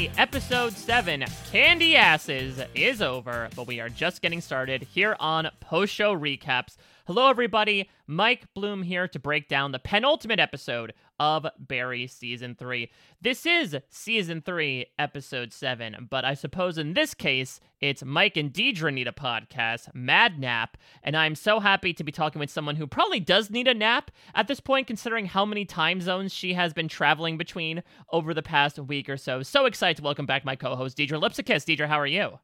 Anatomy Episode 7, Candy Asses, is over, but we are just getting started here on Post Show Recaps. Hello, everybody. Mike Bloom here to break down the penultimate episode of Barry Season 3. This is Season 3, Episode 7, but I suppose in this case, it's Mike and Deidre need a podcast, Mad Nap, and I'm so happy to be talking with someone who probably does need a nap at this point, considering how many time zones she has been traveling between over the past week or so. So excited to welcome back my co-host, Deidre Lipsicas. Deidre, how are you?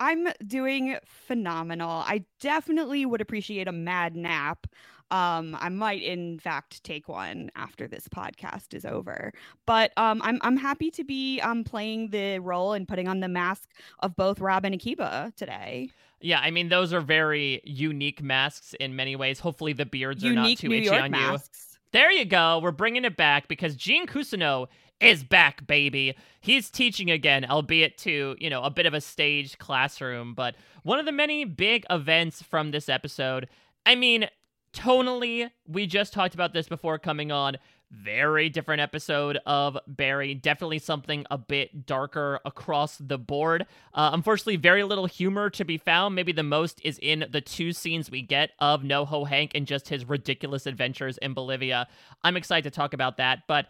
I'm doing phenomenal. I definitely would appreciate a mad nap. I might, in fact, take one after this podcast is over. But I'm happy to be playing the role and putting on the mask of both Rob and Akiba today. Yeah, I mean, those are very unique masks in many ways. Hopefully the beards are not too New itchy York on masks. You. There you go. We're bringing it back because Gene Cousineau is back, baby. He's teaching again, albeit to, you know, a bit of a staged classroom. But one of the many big events from this episode, I mean, tonally, we just talked about this before coming on. Very different episode of Barry. Definitely something a bit darker across the board. Unfortunately, very little humor to be found. Maybe the most is in the two scenes we get of NoHo Hank and just his ridiculous adventures in Bolivia. I'm excited to talk about that, but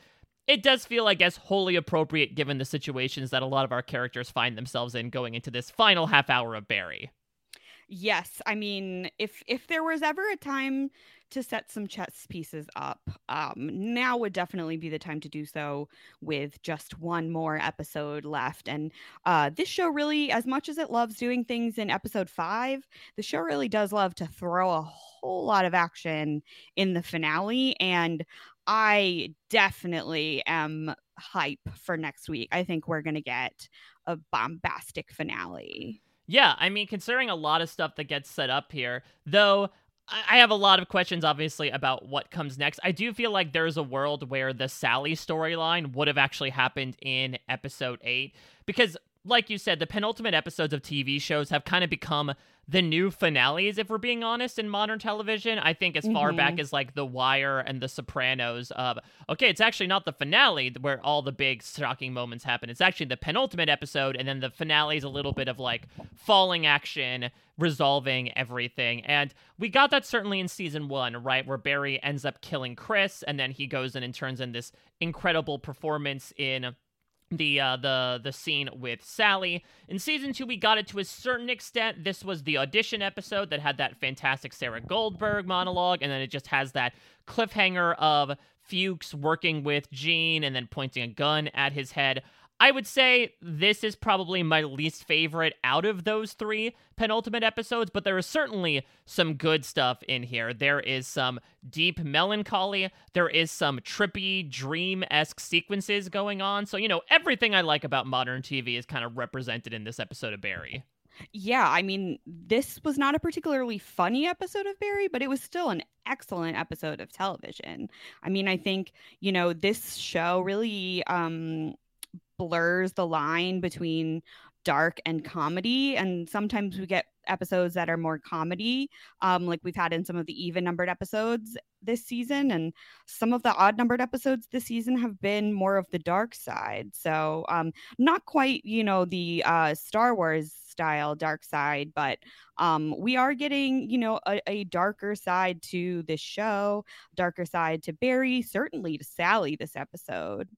it does feel, I guess, wholly appropriate given the situations that a lot of our characters find themselves in going into this final half hour of Barry. Yes, I mean, if there was ever a time to set some chess pieces up, now would definitely be the time to do so with just one more episode left. And this show really, as much as it loves doing things in episode 5, the show really does love to throw a whole lot of action in the finale. And I definitely am hype for next week. I think we're going to get a bombastic finale. Yeah, I mean, considering a lot of stuff that gets set up here, though, I have a lot of questions, obviously, about what comes next. I do feel like there's a world where the Sally storyline would have actually happened in episode 8, because, like you said, the penultimate episodes of TV shows have kind of become the new finales, if we're being honest, in modern television. I think as far back as like The Wire and The Sopranos of, okay, it's actually not the finale where all the big shocking moments happen. It's actually the penultimate episode, and then the finale is a little bit of like falling action, resolving everything. And we got that certainly in season 1, right, where Barry ends up killing Chris, and then he goes in and turns in this incredible performance in the scene with Sally. In season 2, we got it to a certain extent. This was the audition episode that had that fantastic Sarah Goldberg monologue, and then it just has that cliffhanger of Fuchs working with Gene and then pointing a gun at his head. I would say this is probably my least favorite out of those 3 penultimate episodes, but there is certainly some good stuff in here. There is some deep melancholy. There is some trippy, dream-esque sequences going on. So, you know, everything I like about modern TV is kind of represented in this episode of Barry. Yeah, I mean, this was not a particularly funny episode of Barry, but it was still an excellent episode of television. I mean, I think, you know, this show really blurs the line between dark and comedy, and sometimes we get episodes that are more comedy, like we've had in some of the even numbered episodes this season, and some of the odd numbered episodes this season have been more of the dark side. So not quite, you know, the Star Wars style dark side, but we are getting, you know, a darker side to this show, darker side to Barry, certainly to Sally this episode.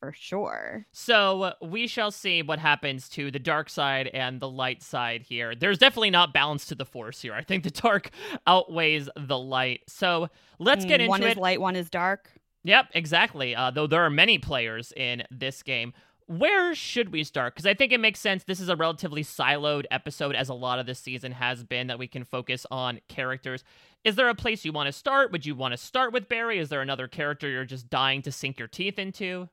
For sure. So we shall see what happens to the dark side and the light side here. There's definitely not balance to the force here. I think the dark outweighs the light. So let's get into it. One is light, one is dark. Yep, exactly. Though there are many players in this game. Where should we start? Because I think it makes sense. This is a relatively siloed episode, as a lot of this season has been, that we can focus on characters. Is there a place you want to start? Would you want to start with Barry? Is there another character you're just dying to sink your teeth into?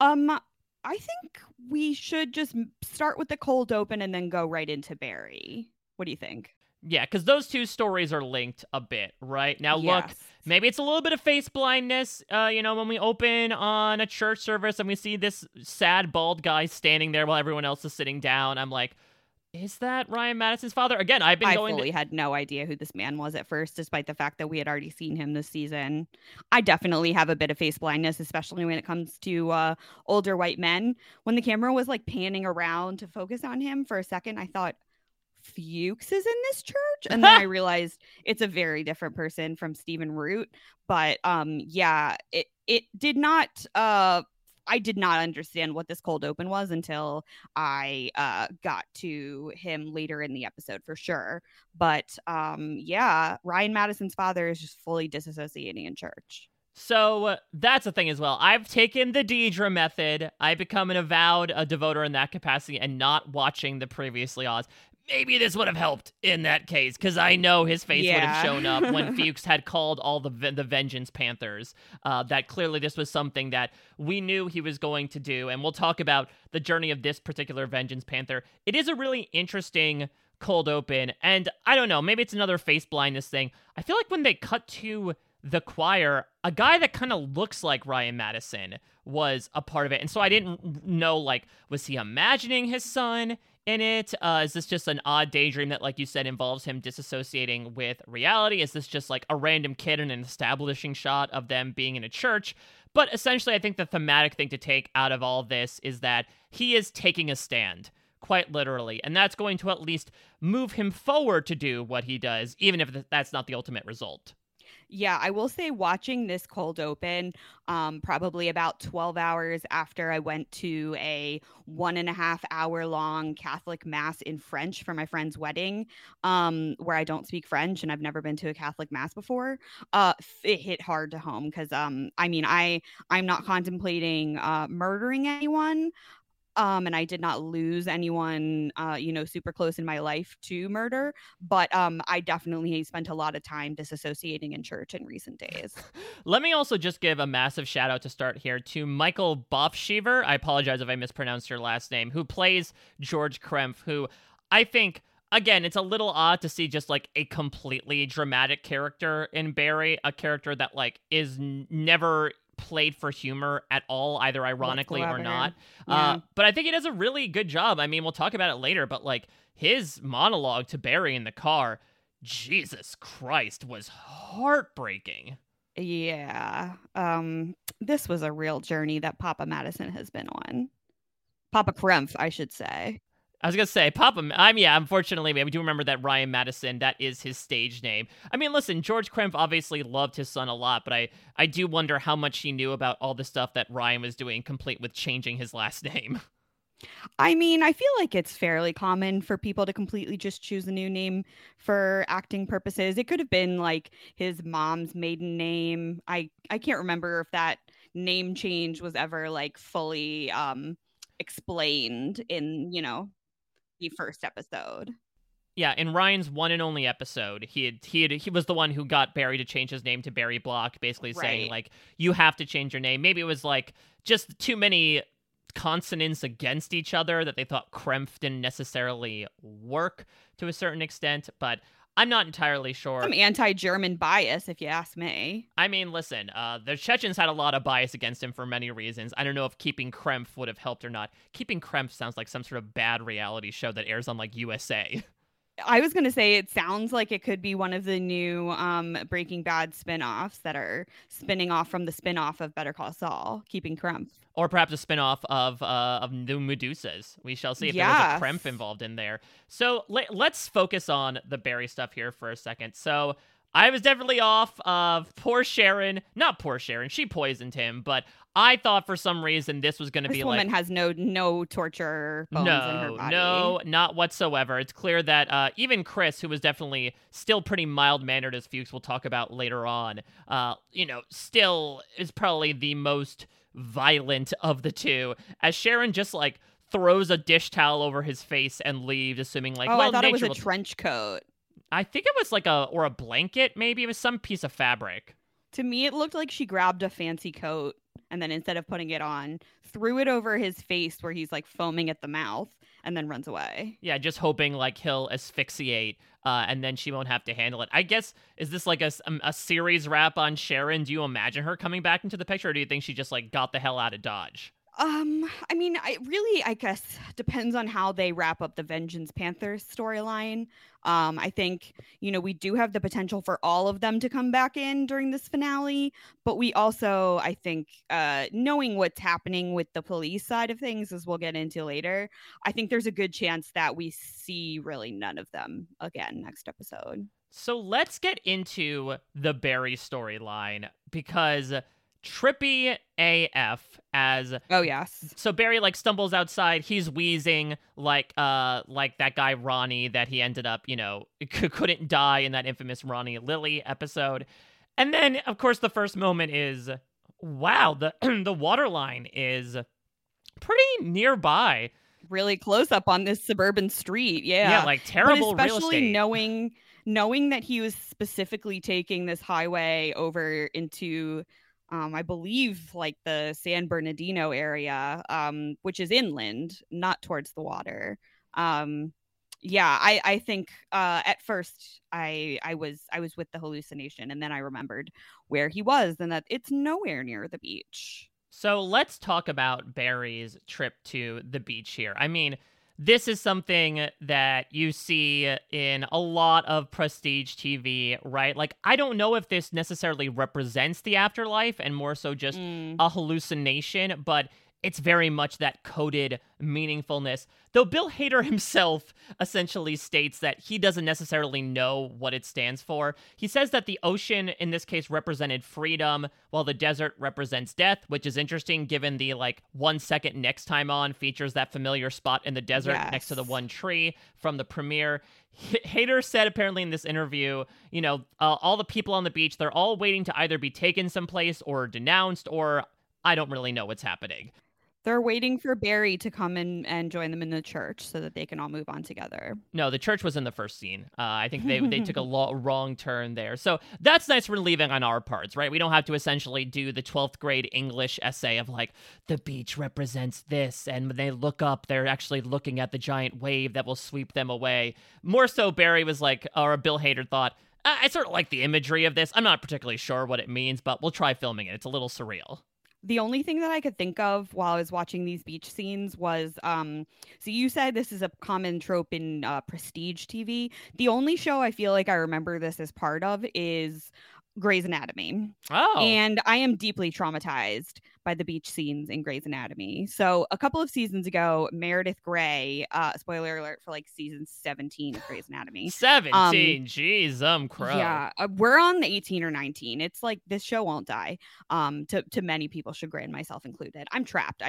I think we should just start with the cold open and then go right into Barry. What do you think? Yeah, because those two stories are linked a bit, right? Now, yes. Look, maybe it's a little bit of face blindness, you know, when we open on a church service and we see this sad, bald guy standing there while everyone else is sitting down. I'm like, Is that Ryan Madison's father? Again, I've been going. I fully had no idea who this man was at first, despite the fact that we had already seen him this season. I definitely have a bit of face blindness, especially when it comes to older white men. When the camera was like panning around to focus on him for a second, I thought Fuchs is in this church, and then I realized it's a very different person from Stephen Root. But yeah, it did not. I did not understand what this cold open was until I got to him later in the episode for sure. But yeah, Ryan Madison's father is just fully disassociating in church. So that's the thing as well. I've taken the Deidre method. I become an avowed devoter in that capacity and not watching the Previously Oz. Maybe this would have helped in that case, because I know his face would have shown up when Fuchs had called all the Vengeance Panthers, that clearly this was something that we knew he was going to do. And we'll talk about the journey of this particular Vengeance Panther. It is a really interesting cold open. And I don't know, maybe it's another face blindness thing. I feel like when they cut to the choir, a guy that kind of looks like Ryan Madison was a part of it. And so I didn't know, like, was he imagining his son in it? Is this just an odd daydream that, like you said, involves him disassociating with reality? Is this just like a random kid in an establishing shot of them being in a church? But essentially, I think the thematic thing to take out of all this is that he is taking a stand, quite literally, and that's going to at least move him forward to do what he does, even if that's not the ultimate result. Yeah, I will say watching this cold open probably about 12 hours after I went to a 1.5 hour long Catholic mass in French for my friend's wedding, where I don't speak French and I've never been to a Catholic mass before. It hit hard to home because I mean, I'm not contemplating murdering anyone. And I did not lose anyone, you know, super close in my life to murder. But I definitely spent a lot of time disassociating in church in recent days. Let me also just give a massive shout out to start here to Michael Bofshever. I apologize if I mispronounced your last name, who plays George Krempf, who I think, again, it's a little odd to see just like a completely dramatic character in Barry, a character that like is never played for humor at all, either ironically or not. Yeah. But I think he does a really good job. I mean, we'll talk about it later, but like his monologue to Barry in the car, Jesus Christ, was heartbreaking. Yeah. This was a real journey that Papa Madison has been on. Papa Krempf, I should say. I was going to say, Papa, yeah, unfortunately, we do remember that Ryan Madison, that is his stage name. I mean, listen, George Krempf obviously loved his son a lot, but I do wonder how much he knew about all the stuff that Ryan was doing, complete with changing his last name. I mean, I feel like it's fairly common for people to completely just choose a new name for acting purposes. It could have been like his mom's maiden name. I can't remember if that name change was ever like fully explained in, you know, the first episode. Yeah, in Ryan's one and only episode, he was the one who got Barry to change his name to Barry Block, basically saying like, you have to change your name. Maybe it was like just too many consonants against each other that they thought Krempf didn't necessarily work to a certain extent, but I'm not entirely sure. Some anti-German bias, if you ask me. I mean, listen, the Chechens had a lot of bias against him for many reasons. I don't know if keeping Krempf would have helped or not. Keeping Krempf sounds like some sort of bad reality show that airs on, like, USA. I was going to say it sounds like it could be one of the new Breaking Bad spinoffs that are spinning off from the spinoff of Better Call Saul, Keeping Krempf. Or perhaps a spinoff of the Medusas. We shall see if there was a Krempf involved in there. So let's focus on the Barry stuff here for a second. So I was definitely off of poor Sharon. Not poor Sharon. She poisoned him. But I thought for some reason this was going to be like... This woman has no torture bones in her body. No, not whatsoever. It's clear that even Chris, who was definitely still pretty mild-mannered, as Fuchs will talk about later on, you know, still is probably the most violent of the two, as Sharon just like throws a dish towel over his face and leaves, assuming like, I thought it was a trench coat. I think it was like or a blanket, maybe. It was some piece of fabric. To me, it looked like she grabbed a fancy coat and then, instead of putting it on, threw it over his face where he's like foaming at the mouth, and then runs away. Yeah, just hoping like he'll asphyxiate and then she won't have to handle it. I guess, is this like a series wrap on Sharon? Do you imagine her coming back into the picture, or do you think she just like got the hell out of Dodge? I mean, I guess depends on how they wrap up the Vengeance Panthers storyline. I think, you know, we do have the potential for all of them to come back in during this finale, but we also, I think, knowing what's happening with the police side of things, as we'll get into later, I think there's a good chance that we see really none of them again next episode. So let's get into the Barry storyline, because trippy AF as... Oh, yes. So Barry, like, stumbles outside. He's wheezing like that guy Ronnie that he ended up, you know, couldn't die in that infamous Ronnie Lily episode. And then, of course, the first moment is, wow, the water line is pretty nearby. Really close up on this suburban street, yeah. Yeah, like, terrible real estate. Especially knowing that he was specifically taking this highway over into... I believe, like, the San Bernardino area, which is inland, not towards the water. I think at first I was with the hallucination, and then I remembered where he was and that it's nowhere near the beach. So let's talk about Barry's trip to the beach here. I mean, this is something that you see in a lot of prestige TV, right? Like, I don't know if this necessarily represents the afterlife and more so just a hallucination, but it's very much that coded meaningfulness. Though Bill Hader himself essentially states that he doesn't necessarily know what it stands for. He says that the ocean, in this case, represented freedom, while the desert represents death, which is interesting given the, like, 1 second next time on features that familiar spot in the desert next to the one tree from the premiere. Hader said apparently in this interview, you know, all the people on the beach, they're all waiting to either be taken someplace or denounced, or I don't really know what's happening. They're waiting for Barry to come and join them in the church so that they can all move on together. No, the church was in the first scene. I think they took a wrong turn there. So that's nice relieving on our parts, right? We don't have to essentially do the 12th grade English essay of, like, the beach represents this. And when they look up, they're actually looking at the giant wave that will sweep them away. More so, Barry was like, or Bill Hader thought, I sort of like the imagery of this. I'm not particularly sure what it means, but we'll try filming it. It's a little surreal. The only thing that I could think of while I was watching these beach scenes was, so you said this is a common trope in prestige TV. The only show I feel like I remember this as part of is Grey's Anatomy. Oh. And I am deeply traumatized by the beach scenes in Grey's Anatomy. So a couple of seasons ago, Meredith Grey, spoiler alert for, like, season 17 of Grey's Anatomy. 17? Jeez, I'm crow. Yeah, we're on the 18 or 19. It's like, this show won't die, to many people's chagrin, myself included. I'm trapped.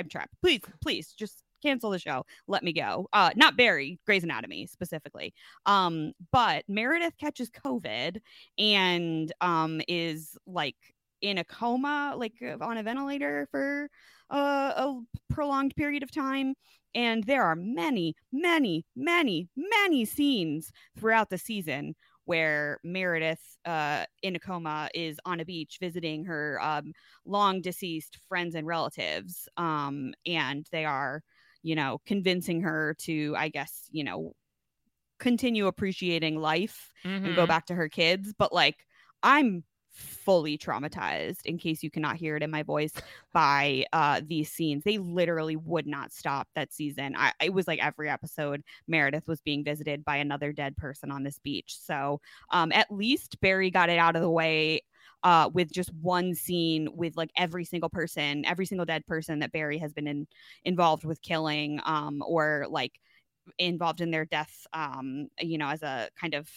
Please, just cancel the show. Let me go. Not Barry, Grey's Anatomy specifically. But Meredith catches COVID and is, like, in a coma, like, on a ventilator for a prolonged period of time. And there are many, many, many, many scenes throughout the season where Meredith, in a coma, is on a beach visiting her long-deceased friends and relatives. And they are, you know, convincing her to, I guess, you know, continue appreciating life and go back to her kids. But, like, I'm fully traumatized, in case you cannot hear it in my voice, by these scenes. They literally would not stop that season. It was like every episode Meredith was being visited by another dead person on this beach. So at least Barry got it out of the way with just one scene with, like, every single dead person that Barry has been involved with killing, or, like, involved in their death, you know, as a kind of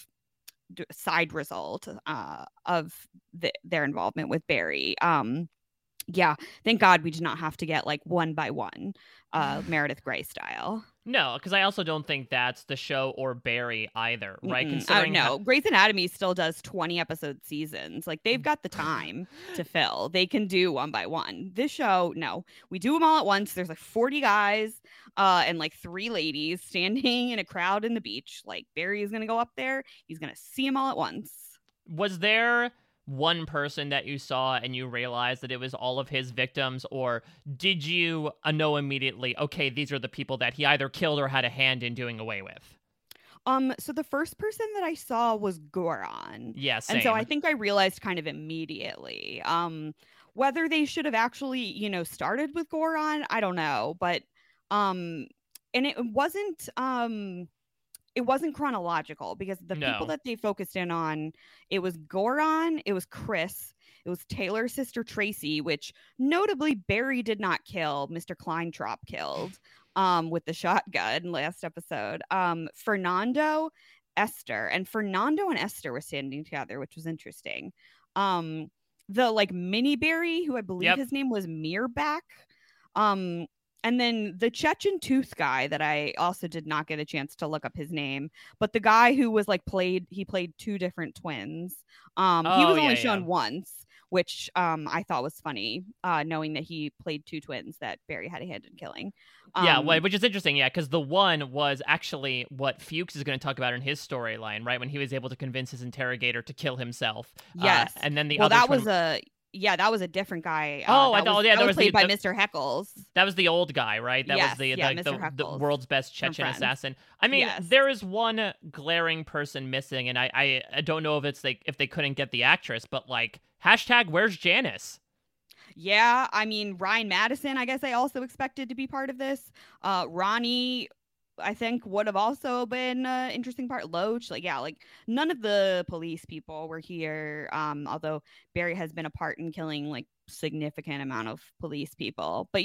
side result of their involvement with Barry. Thank God we did not have to get, like, one by one, Meredith Grey style. No, because I also don't think that's the show or Barry either, right? Considering Grey's Anatomy still does 20 episode seasons. Like, they've got the time to fill. They can do one by one. This show, no. We do them all at once. There's, like, 40 guys and, like, 3 ladies standing in a crowd in the beach. Like, Barry is going to go up there. He's going to see them all at once. Was there one person that you saw and you realized that it was all of his victims, or did you know immediately, okay, these are the people that he either killed or had a hand in doing away with? So the first person that I saw was Goran. Yes. Yeah, and so I think I realized kind of immediately, Whether they should have actually, you know, started with Goran, I don't know. But and it wasn't chronological, because the people that they focused in on, it was Goran, it was Chris, it was Taylor's sister Tracy, which notably Barry did not kill. Mr. Kleintrop killed with the shotgun last episode. Fernando, Esther, and Fernando and Esther were standing together, which was interesting. The like mini Barry, who I believe his name was Meerback. And then the Chechen tooth guy that I also did not get a chance to look up his name, but the guy who was like he played two different twins. He was only shown once, which I thought was funny, knowing that he played two twins that Barry had a hand in killing. Which is interesting, because the one was actually what Fuchs is going to talk about in his storyline, right? When he was able to convince his interrogator to kill himself. Yes. And then the other twin... that was a different guy. That was played by Mr. Heckles. That was the old guy, right? That was the world's best Chechen assassin. I mean, there is one glaring person missing, and I don't know if it's like if they couldn't get the actress, but like # where's Janice? Yeah, I mean Ryan Madison, I guess I also expected to be part of this. Ronnie, I think, would have also been an interesting part. Loach, none of the police people were here, although Barry has been a part in killing like significant amount of police people. But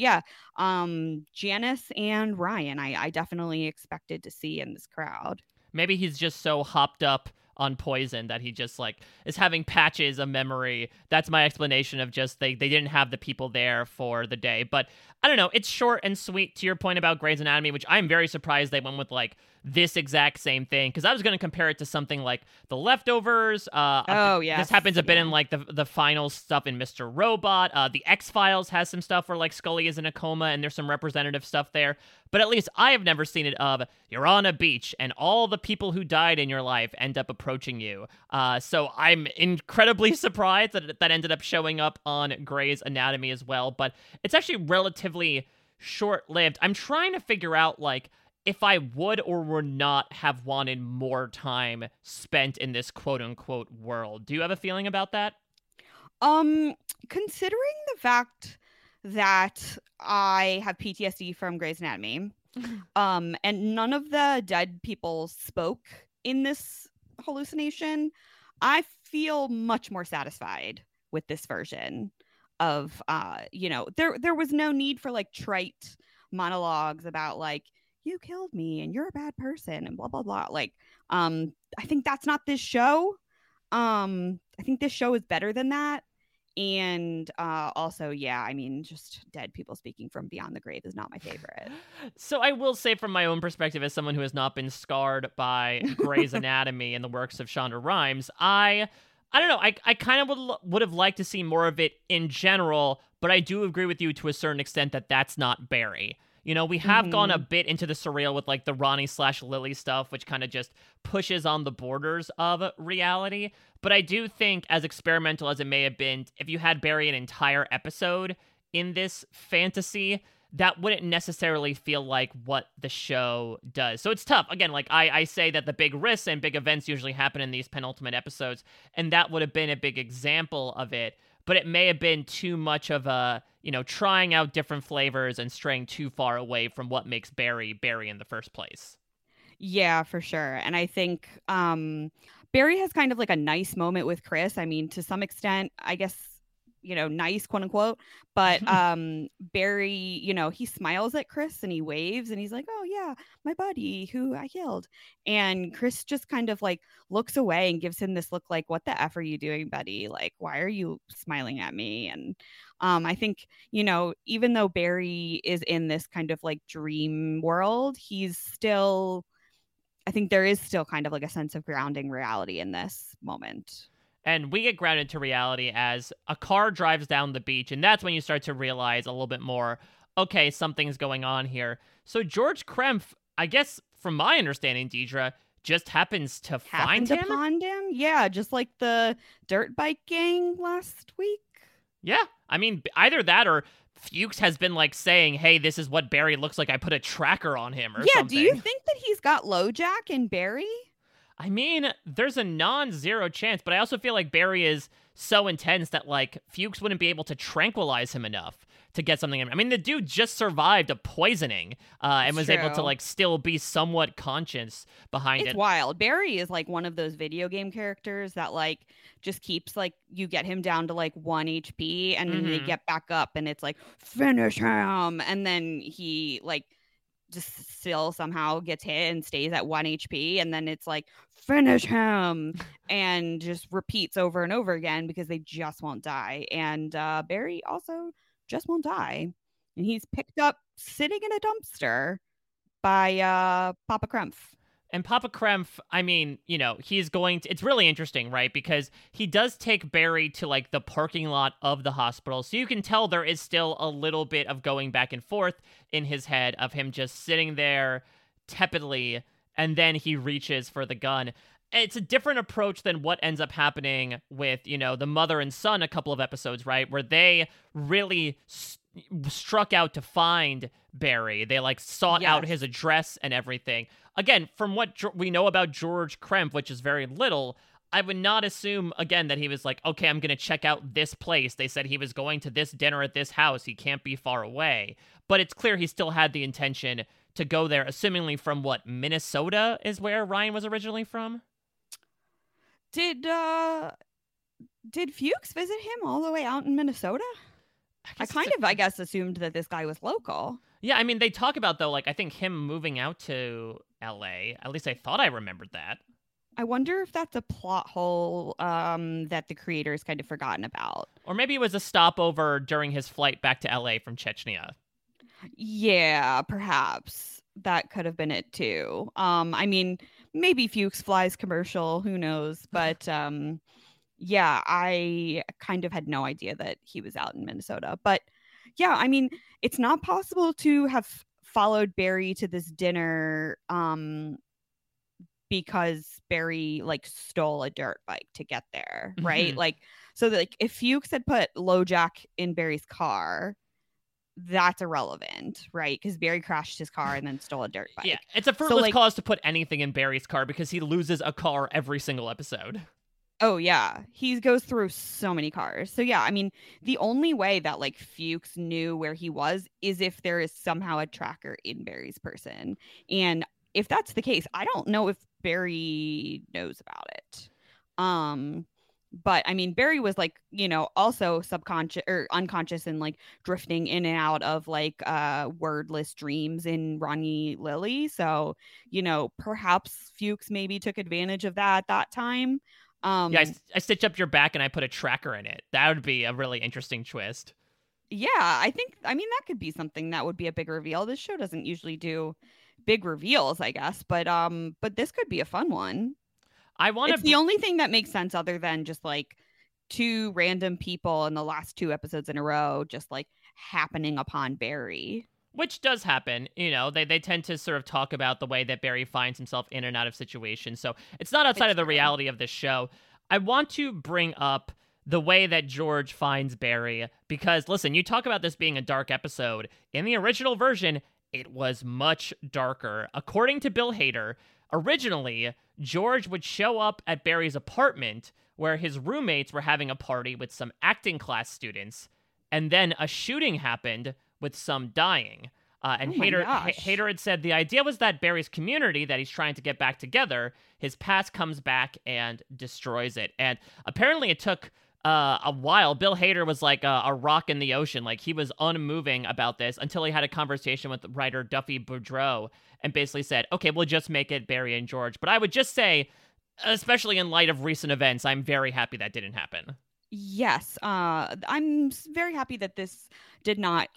Janice and Ryan, I definitely expected to see in this crowd. Maybe he's just so hopped up on poison that he just like is having patches of memory. That's my explanation of just they didn't have the people there for the day. But I don't know, it's short and sweet. To your point about Grey's Anatomy, which I'm very surprised they went with like this exact same thing, because I was going to compare it to something like The Leftovers. This happens a bit in like the final stuff in Mr. Robot. The X-Files has some stuff where like Scully is in a coma and there's some representative stuff there. But at least I have never seen it of you're on a beach and all the people who died in your life end up approaching you. So I'm incredibly surprised that that ended up showing up on Grey's Anatomy as well. But it's actually relatively short-lived. I'm trying to figure out like if I would or would not have wanted more time spent in this quote-unquote world. Do you have a feeling about that? Considering the fact that I have PTSD from Grey's Anatomy, and none of the dead people spoke in this hallucination, I feel much more satisfied with this version of, there was no need for like trite monologues about like, you killed me and you're a bad person and blah, blah, blah. Like, I think that's not this show. I think this show is better than that. And also, I mean, just dead people speaking from beyond the grave is not my favorite. So I will say from my own perspective, as someone who has not been scarred by Grey's Anatomy and the works of Shonda Rhimes, I don't know. I kind of would have liked to see more of it in general, but I do agree with you to a certain extent that that's not Barry. You know, we have gone a bit into the surreal with like the Ronnie/Lily stuff, which kind of just pushes on the borders of reality. But I do think, as experimental as it may have been, if you had Barry an entire episode in this fantasy, that wouldn't necessarily feel like what the show does. So it's tough. Again, like I say that the big risks and big events usually happen in these penultimate episodes, and that would have been a big example of it. But it may have been too much of a, trying out different flavors and straying too far away from what makes Barry in the first place. Yeah, for sure. And I think Barry has kind of like a nice moment with Chris. I mean, to some extent, I guess, nice, quote unquote. But Barry, he smiles at Chris and he waves and he's like, oh, yeah, my buddy who I killed. And Chris just kind of like looks away and gives him this look like, what the F are you doing, buddy? Like, why are you smiling at me? And I think, even though Barry is in this kind of like dream world, I think there is still kind of like a sense of grounding reality in this moment. And we get grounded to reality as a car drives down the beach, and that's when you start to realize a little bit more, okay, something's going on here. So George Krempf, I guess from my understanding, Deidre, just happens to find him? Upon him? Yeah, just like the dirt bike gang last week. Yeah, I mean, either that or Fuchs has been like saying, hey, this is what Barry looks like. I put a tracker on him or something. Yeah, do you think that he's got LoJack in Barry? I mean, there's a non-zero chance, but I also feel like Barry is so intense that, like, Fuchs wouldn't be able to tranquilize him enough to get something in. I mean, the dude just survived a poisoning and was able to, like, still be somewhat conscious behind it. It's wild. Barry is, like, one of those video game characters that, like, just keeps, like, you get him down to, like, 1 HP and then they get back up and it's like, finish him. And then he, like, just still somehow gets hit and stays at 1 HP, and then it's like, finish him, and just repeats over and over again because they just won't die. And Barry also just won't die, and he's picked up sitting in a dumpster by Papa Krempf. And Papa Krempf, I mean, you know, he's going to, it's really interesting, right? Because he does take Barry to, like, the parking lot of the hospital. So you can tell there is still a little bit of going back and forth in his head of him just sitting there tepidly, and then he reaches for the gun. It's a different approach than what ends up happening with, you know, the mother and son a couple of episodes, right? Where they really struck out to find Barry. They, like, sought out his address and everything. Again, from what we know about George Krempf, which is very little, I would not assume, again, that he was like, okay, I'm going to check out this place. They said he was going to this dinner at this house. He can't be far away. But it's clear he still had the intention to go there, assumingly from what, Minnesota is where Ryan was originally from? Did Fuchs visit him all the way out in Minnesota? I guess assumed that this guy was local. Yeah, I mean, they talk about, though, like, I think him moving out to LA. At least I thought I remembered that. I wonder if that's a plot hole that the creator's kind of forgotten about. Or maybe it was a stopover during his flight back to LA from Chechnya. Yeah, perhaps. That could have been it, too. I mean, maybe Fuchs flies commercial, who knows? But yeah, I kind of had no idea that he was out in Minnesota. But yeah, I mean, it's not possible to have followed Barry to this dinner because Barry, like, stole a dirt bike to get there, right? Like, so that, like, if Fuchs had put LoJack in Barry's car, that's irrelevant, right? Because Barry crashed his car and then stole a dirt bike. Yeah, it's a fruitless cause to put anything in Barry's car because he loses a car every single episode. Oh, yeah. He goes through so many cars. So, yeah, I mean, the only way that, like, Fuchs knew where he was is if there is somehow a tracker in Barry's person. And if that's the case, I don't know if Barry knows about it. But, I mean, Barry was, like, you know, also subconscious or unconscious and, like, drifting in and out of, like, wordless dreams in Ronnie Lily. So, you know, perhaps Fuchs maybe took advantage of that at that time. Yeah, I stitch up your back and I put a tracker in it. That would be a really interesting twist. Yeah, I mean, that could be something that would be a big reveal. This show doesn't usually do big reveals, I guess, but this could be a fun one. It's the only thing that makes sense other than just, like, two random people in the last 2 episodes in a row just, like, happening upon Barry. Which does happen, you know, they tend to sort of talk about the way that Barry finds himself in and out of situations. So it's not outside of the reality of this show. I want to bring up the way that George finds Barry because, listen, you talk about this being a dark episode. In the original version, it was much darker. According to Bill Hader, originally, George would show up at Barry's apartment where his roommates were having a party with some acting class students, and then a shooting happened with some dying. And Hader had said the idea was that Barry's community that he's trying to get back together, his past comes back and destroys it. And apparently it took a while. Bill Hader was like a rock in the ocean. Like, he was unmoving about this until he had a conversation with writer Duffy Boudreau and basically said, okay, we'll just make it Barry and George. But I would just say, especially in light of recent events, I'm very happy that didn't happen. Yes, I'm very happy that this did not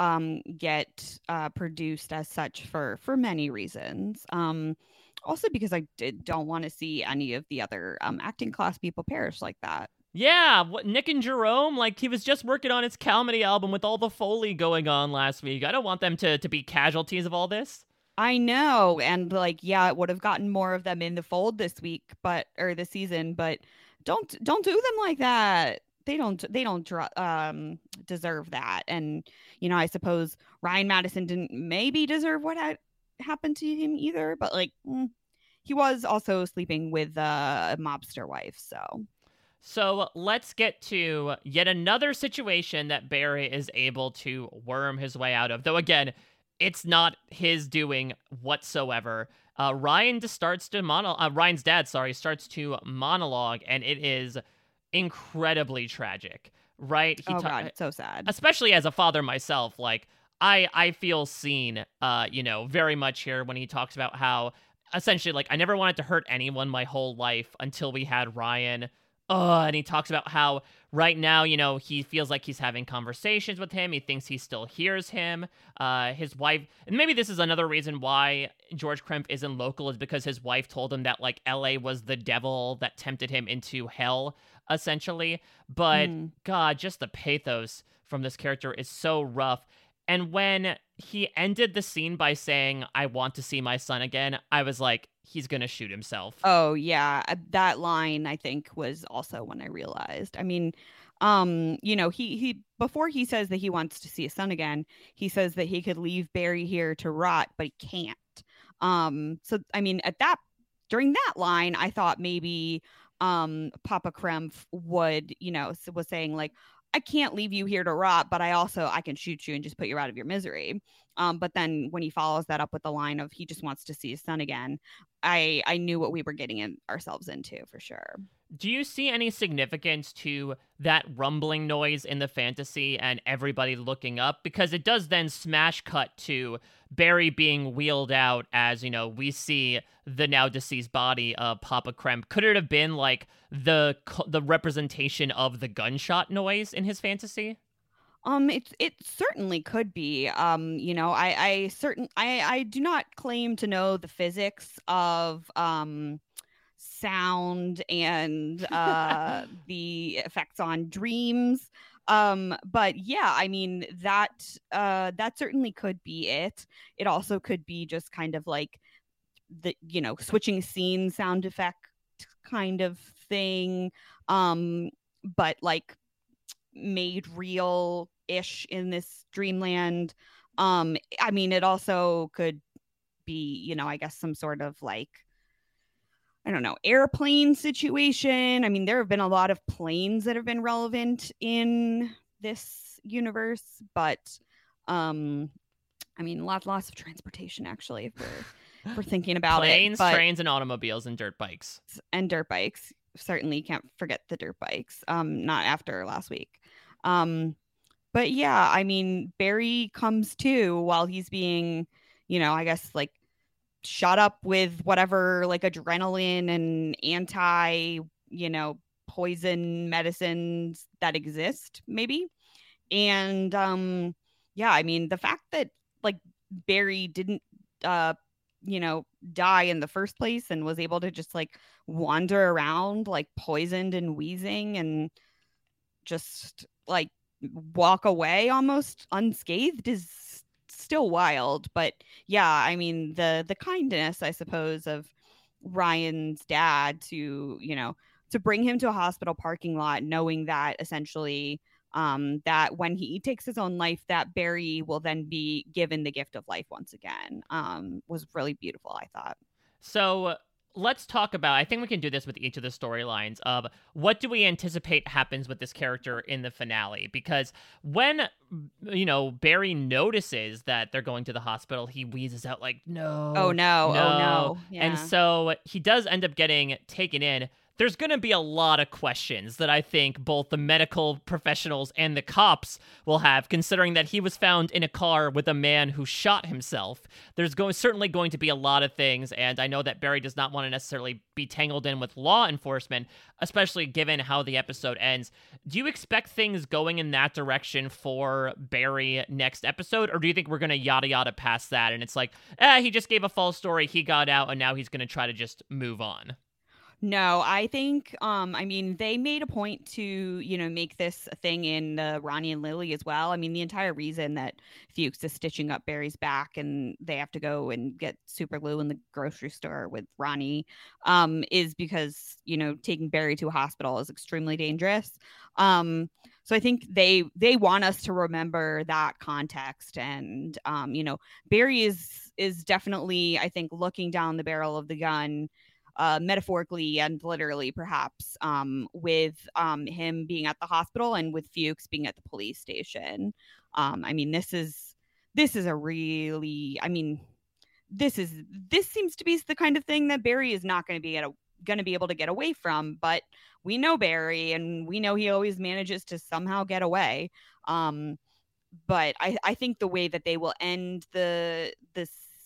get produced as such for many reasons. Also because I don't want to see any of the other acting class people perish like that. Yeah, Nick and Jerome, like, he was just working on his comedy album with all the Foley going on last week. I don't want them to be casualties of all this. I know, and, like, yeah, it would have gotten more of them in the fold this week, or this season, but don't do them like that. They don't deserve that. And, you know, I suppose Ryan Madison didn't maybe deserve what happened to him either. But, like, he was also sleeping with a mobster wife. So So let's get to yet another situation that Barry is able to worm his way out of. Though, again, it's not his doing whatsoever. Ryan's dad, starts to monologue, and it is incredibly tragic, right? God, it's so sad. Especially as a father myself, like, I feel seen, very much here when he talks about how, essentially, like, I never wanted to hurt anyone my whole life until we had Ryan. And he talks about how right now, he feels like he's having conversations with him. He thinks he still hears him. His wife, and maybe this is another reason why George Krempf isn't local, is because his wife told him that, like, L.A. was the devil that tempted him into hell, essentially. But God, just the pathos from this character is so rough. And when he ended the scene by saying, "I want to see my son again," I was like, he's going to shoot himself. Oh, yeah. That line, I think, was also when I realized. I mean, he before he says that he wants to see his son again, he says that he could leave Barry here to rot, but he can't. So, I mean, during that line, I thought maybe Papa Krempf was saying, like, I can't leave you here to rot, but I can shoot you and just put you out of your misery. But then when he follows that up with the line of he just wants to see his son again, I knew what we were getting ourselves into for sure. Do you see any significance to that rumbling noise in the fantasy and everybody looking up? Because it does then smash cut to Barry being wheeled out as, we see the now deceased body of Papa Krempf. Could it have been like the representation of the gunshot noise in his fantasy? It certainly could be. I do not claim to know the physics of sound and the effects on dreams. But yeah, I mean, that certainly could be it. It also could be just kind of like the, switching scene sound effect kind of thing. But like made real-ish in this dreamland. I mean, it also could be, I guess some sort of like, I don't know, airplane situation. I mean, there have been a lot of planes that have been relevant in this universe, but I mean, lots of transportation, actually, if we're thinking about planes, trains, and automobiles, and dirt bikes. And dirt bikes. Certainly can't forget the dirt bikes. Not after last week. But yeah, I mean, Barry comes to while he's being, I guess, like, shot up with whatever, like, adrenaline and anti, poison medicines that exist, maybe. And yeah, I mean, the fact that, like, Barry didn't die in the first place and was able to just, like, wander around, like, poisoned and wheezing and just, like, walk away almost unscathed is still wild. But yeah, I mean, the kindness, I suppose, of Ryan's dad to, to bring him to a hospital parking lot, knowing that essentially that when he takes his own life, that Barry will then be given the gift of life once again, was really beautiful, I thought. So let's talk about, I think we can do this with each of the storylines of what do we anticipate happens with this character in the finale? Because when, Barry notices that they're going to the hospital, he wheezes out like, no. Oh, no. No. Oh, no. Yeah. And so he does end up getting taken in. There's going to be a lot of questions that I think both the medical professionals and the cops will have, considering that he was found in a car with a man who shot himself. There's certainly going to be a lot of things, and I know that Barry does not want to necessarily be tangled in with law enforcement, especially given how the episode ends. Do you expect things going in that direction for Barry next episode, or do you think we're going to yada yada past that, and it's like, he just gave a false story, he got out, and now he's going to try to just move on? No, I think, they made a point to, make this a thing in Ronnie and Lily as well. I mean, the entire reason that Fuchs is stitching up Barry's back and they have to go and get Super Lou in the grocery store with Ronnie is because, taking Barry to a hospital is extremely dangerous. So I think they want us to remember that context. And, Barry is definitely, I think, looking down the barrel of the gun metaphorically and literally perhaps, with him being at the hospital and with Fuchs being at the police station. I mean, this is a really, I mean, this seems to be the kind of thing that Barry is not going to be able to get away from, but we know Barry and we know he always manages to somehow get away. But I think the way that they will end the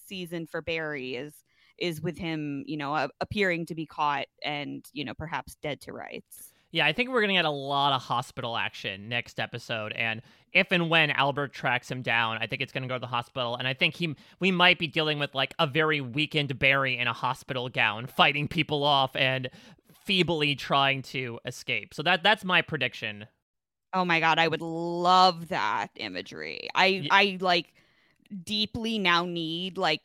season for Barry is with him, you know, appearing to be caught and, you know, perhaps dead to rights. Yeah, I think we're going to get a lot of hospital action next episode. And if and when Albert tracks him down, I think it's going to go to the hospital. And I think we might be dealing with like a very weakened Barry in a hospital gown, fighting people off and feebly trying to escape. So that's my prediction. Oh my God, I would love that imagery. I like deeply now need like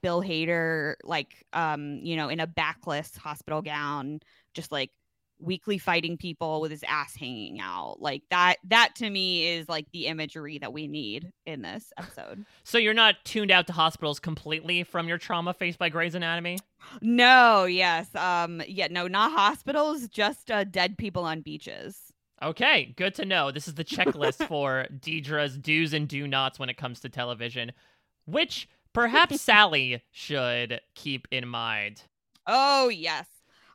Bill Hader, like, you know, in a backless hospital gown, just like weekly fighting people with his ass hanging out. Like that to me is like the imagery that we need in this episode. So you're not tuned out to hospitals completely from your trauma faced by Grey's Anatomy? No. Yes. No, not hospitals, just dead people on beaches. Okay, good to know. This is the checklist for Deidre's do's and do nots when it comes to television, which perhaps Sally should keep in mind. Oh, yes.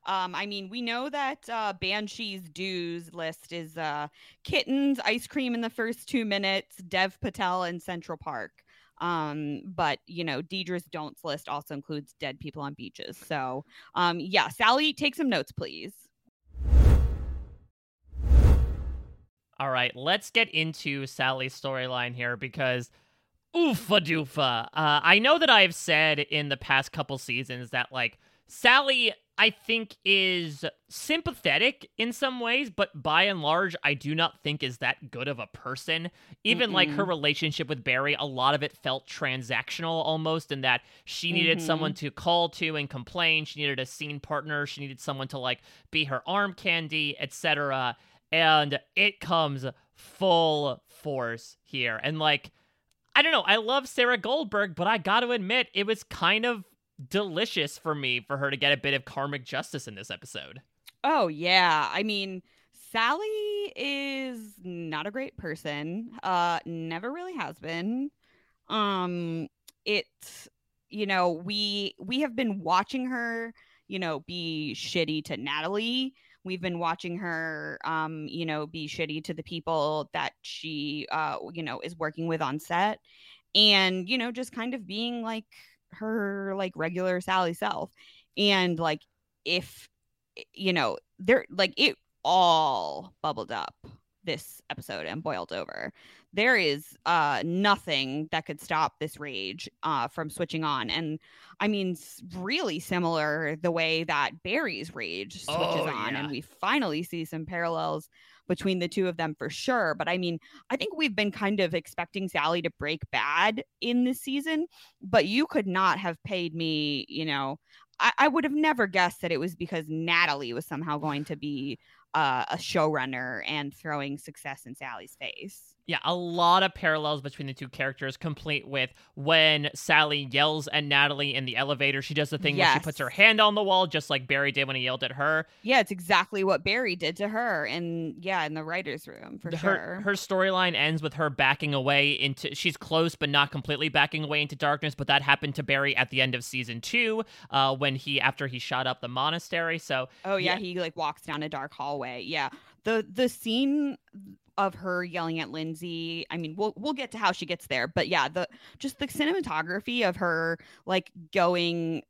I mean, we know that Banshee's do's list is kittens, ice cream in the first 2 minutes, Dev Patel, and Central Park. But, you know, Deidre's don'ts list also includes dead people on beaches. So, yeah, Sally, take some notes, please. All right, let's get into Sally's storyline here because oofa doofa. I know that I've said in the past couple seasons that, like, Sally, I think, is sympathetic in some ways, but by and large, I do not think is that good of a person. Even, like, her relationship with Barry, a lot of it felt transactional almost in that she needed someone to call to and complain. She needed a scene partner. She needed someone to, like, be her arm candy, etc. And it comes full force here. And, like, I don't know, I love Sarah Goldberg, but I got to admit, it was kind of delicious for me for her to get a bit of karmic justice in this episode. Oh, yeah. I mean, Sally is not a great person. Never really has been. You know, we have been watching her, you know, be shitty to Natalie. We've been watching her, you know, be shitty to the people that she, you know, is working with on set and, you know, just kind of being like her, like, regular Sally self. And, like, if, you know, they're like, it all bubbled up this episode and boiled over. There is nothing that could stop this rage from switching on. And I mean, really similar the way that Barry's rage switches on. Yeah. And we finally see some parallels between the two of them for sure. But I mean, I think we've been kind of expecting Sally to break bad in this season, but you could not have paid me, you know, I would have never guessed that it was because Natalie was somehow going to be a showrunner and throwing success in Sally's face. Yeah, a lot of parallels between the two characters, complete with when Sally yells at Natalie in the elevator, she does the thing where she puts her hand on the wall, just like Barry did when he yelled at her. Yeah, it's exactly what Barry did to her. And yeah, in the writer's room, for sure. Her storyline ends with her backing away into, she's close, but not completely backing away into darkness. But that happened to Barry at the end of season 2, when after he shot up the monastery. So he like walks down a dark hallway. Yeah. The scene of her yelling at Lindsay, I mean, we'll get to how she gets there, but yeah, the cinematography of her like going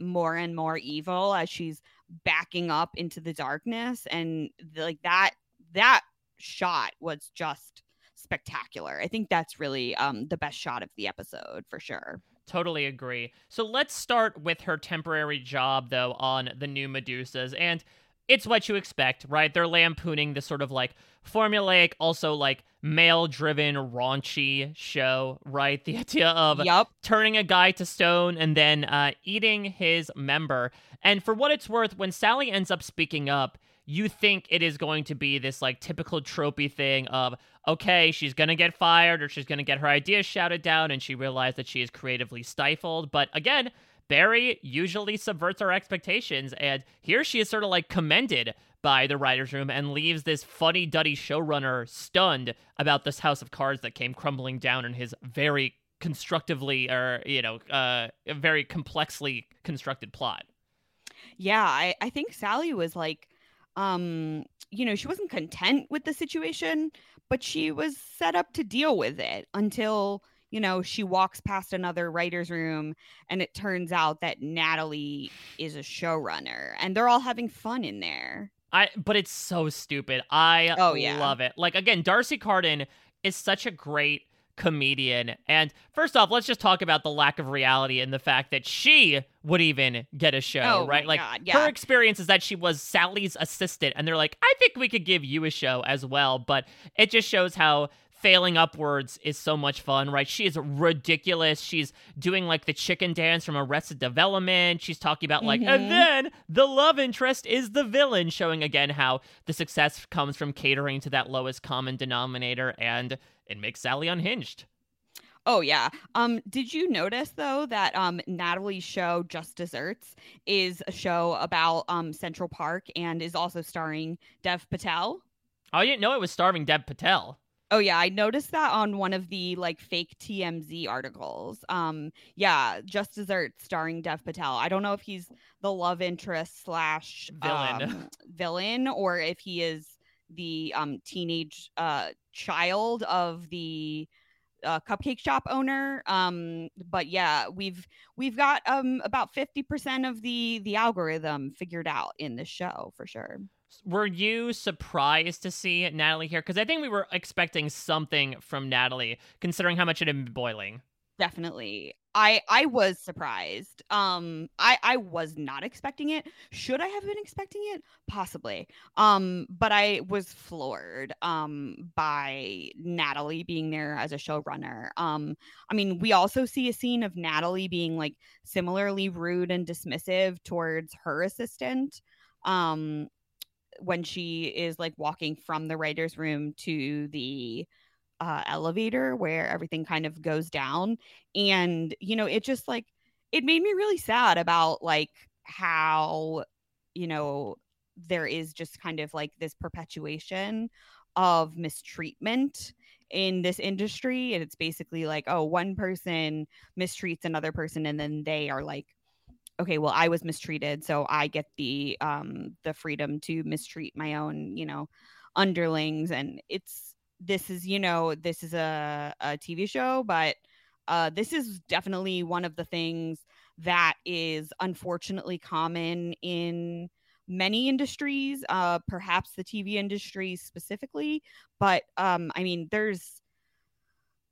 more and more evil as she's backing up into the darkness, and like that shot was just spectacular. I think that's really the best shot of the episode for sure. Totally agree. So let's start with her temporary job though on the new Medusas, and it's what you expect, right? They're lampooning this sort of like formulaic, also like male-driven, raunchy show, right? The idea of turning a guy to stone and then eating his member. And for what it's worth, when Sally ends up speaking up, you think it is going to be this like typical tropey thing of, okay, she's going to get fired or she's going to get her ideas shouted down and she realized that she is creatively stifled. But again, Barry usually subverts our expectations, and here she is sort of like commended by the writer's room and leaves this funny duddy showrunner stunned about this house of cards that came crumbling down in his very constructively or, very complexly constructed plot. Yeah, I think Sally was like, she wasn't content with the situation, but she was set up to deal with it until, she walks past another writer's room and it turns out that Natalie is a showrunner and they're all having fun in there. But it's so stupid. I love it. Like, again, Darcy Carden is such a great comedian. And first off, let's just talk about the lack of reality and the fact that she would even get a show, right? Like, yeah. Her experience is that she was Sally's assistant, and they're like, I think we could give you a show as well. But it just shows how failing upwards is so much fun, right? She is ridiculous. She's doing like the chicken dance from Arrested Development. She's talking about like, and then the love interest is the villain, showing again how the success comes from catering to that lowest common denominator, and it makes Sally unhinged. Oh, yeah. Did you notice, though, that Natalie's show, Just Desserts, is a show about Central Park and is also starring Dev Patel? Oh, I didn't know it was starring Dev Patel. Oh, yeah. I noticed that on one of the like fake TMZ articles. Just Desserts starring Dev Patel. I don't know if he's the love interest / villain or if he is the teenage child of the cupcake shop owner, but yeah, we've got about 50% of the algorithm figured out in the show for sure. Were you surprised to see Natalie here? Because I think we were expecting something from Natalie, considering how much it had been boiling. Definitely. I was surprised. I was not expecting it. Should I have been expecting it? Possibly. But I was floored by Natalie being there as a showrunner. We also see a scene of Natalie being like similarly rude and dismissive towards her assistant when she is like walking from the writer's room to the elevator where everything kind of goes down. And it just like it made me really sad about like how there is just kind of like this perpetuation of mistreatment in this industry, and it's basically like, oh, one person mistreats another person and then they are like, okay, well, I was mistreated, so I get the freedom to mistreat my own underlings. And this is a TV show, but this is definitely one of the things that is unfortunately common in many industries, perhaps the TV industry specifically. But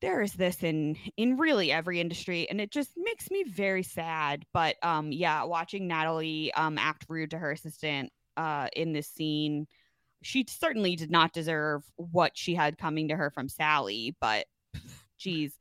there is this in really every industry, and it just makes me very sad. But watching Natalie act rude to her assistant in this scene, she certainly did not deserve what she had coming to her from Sally, but geez,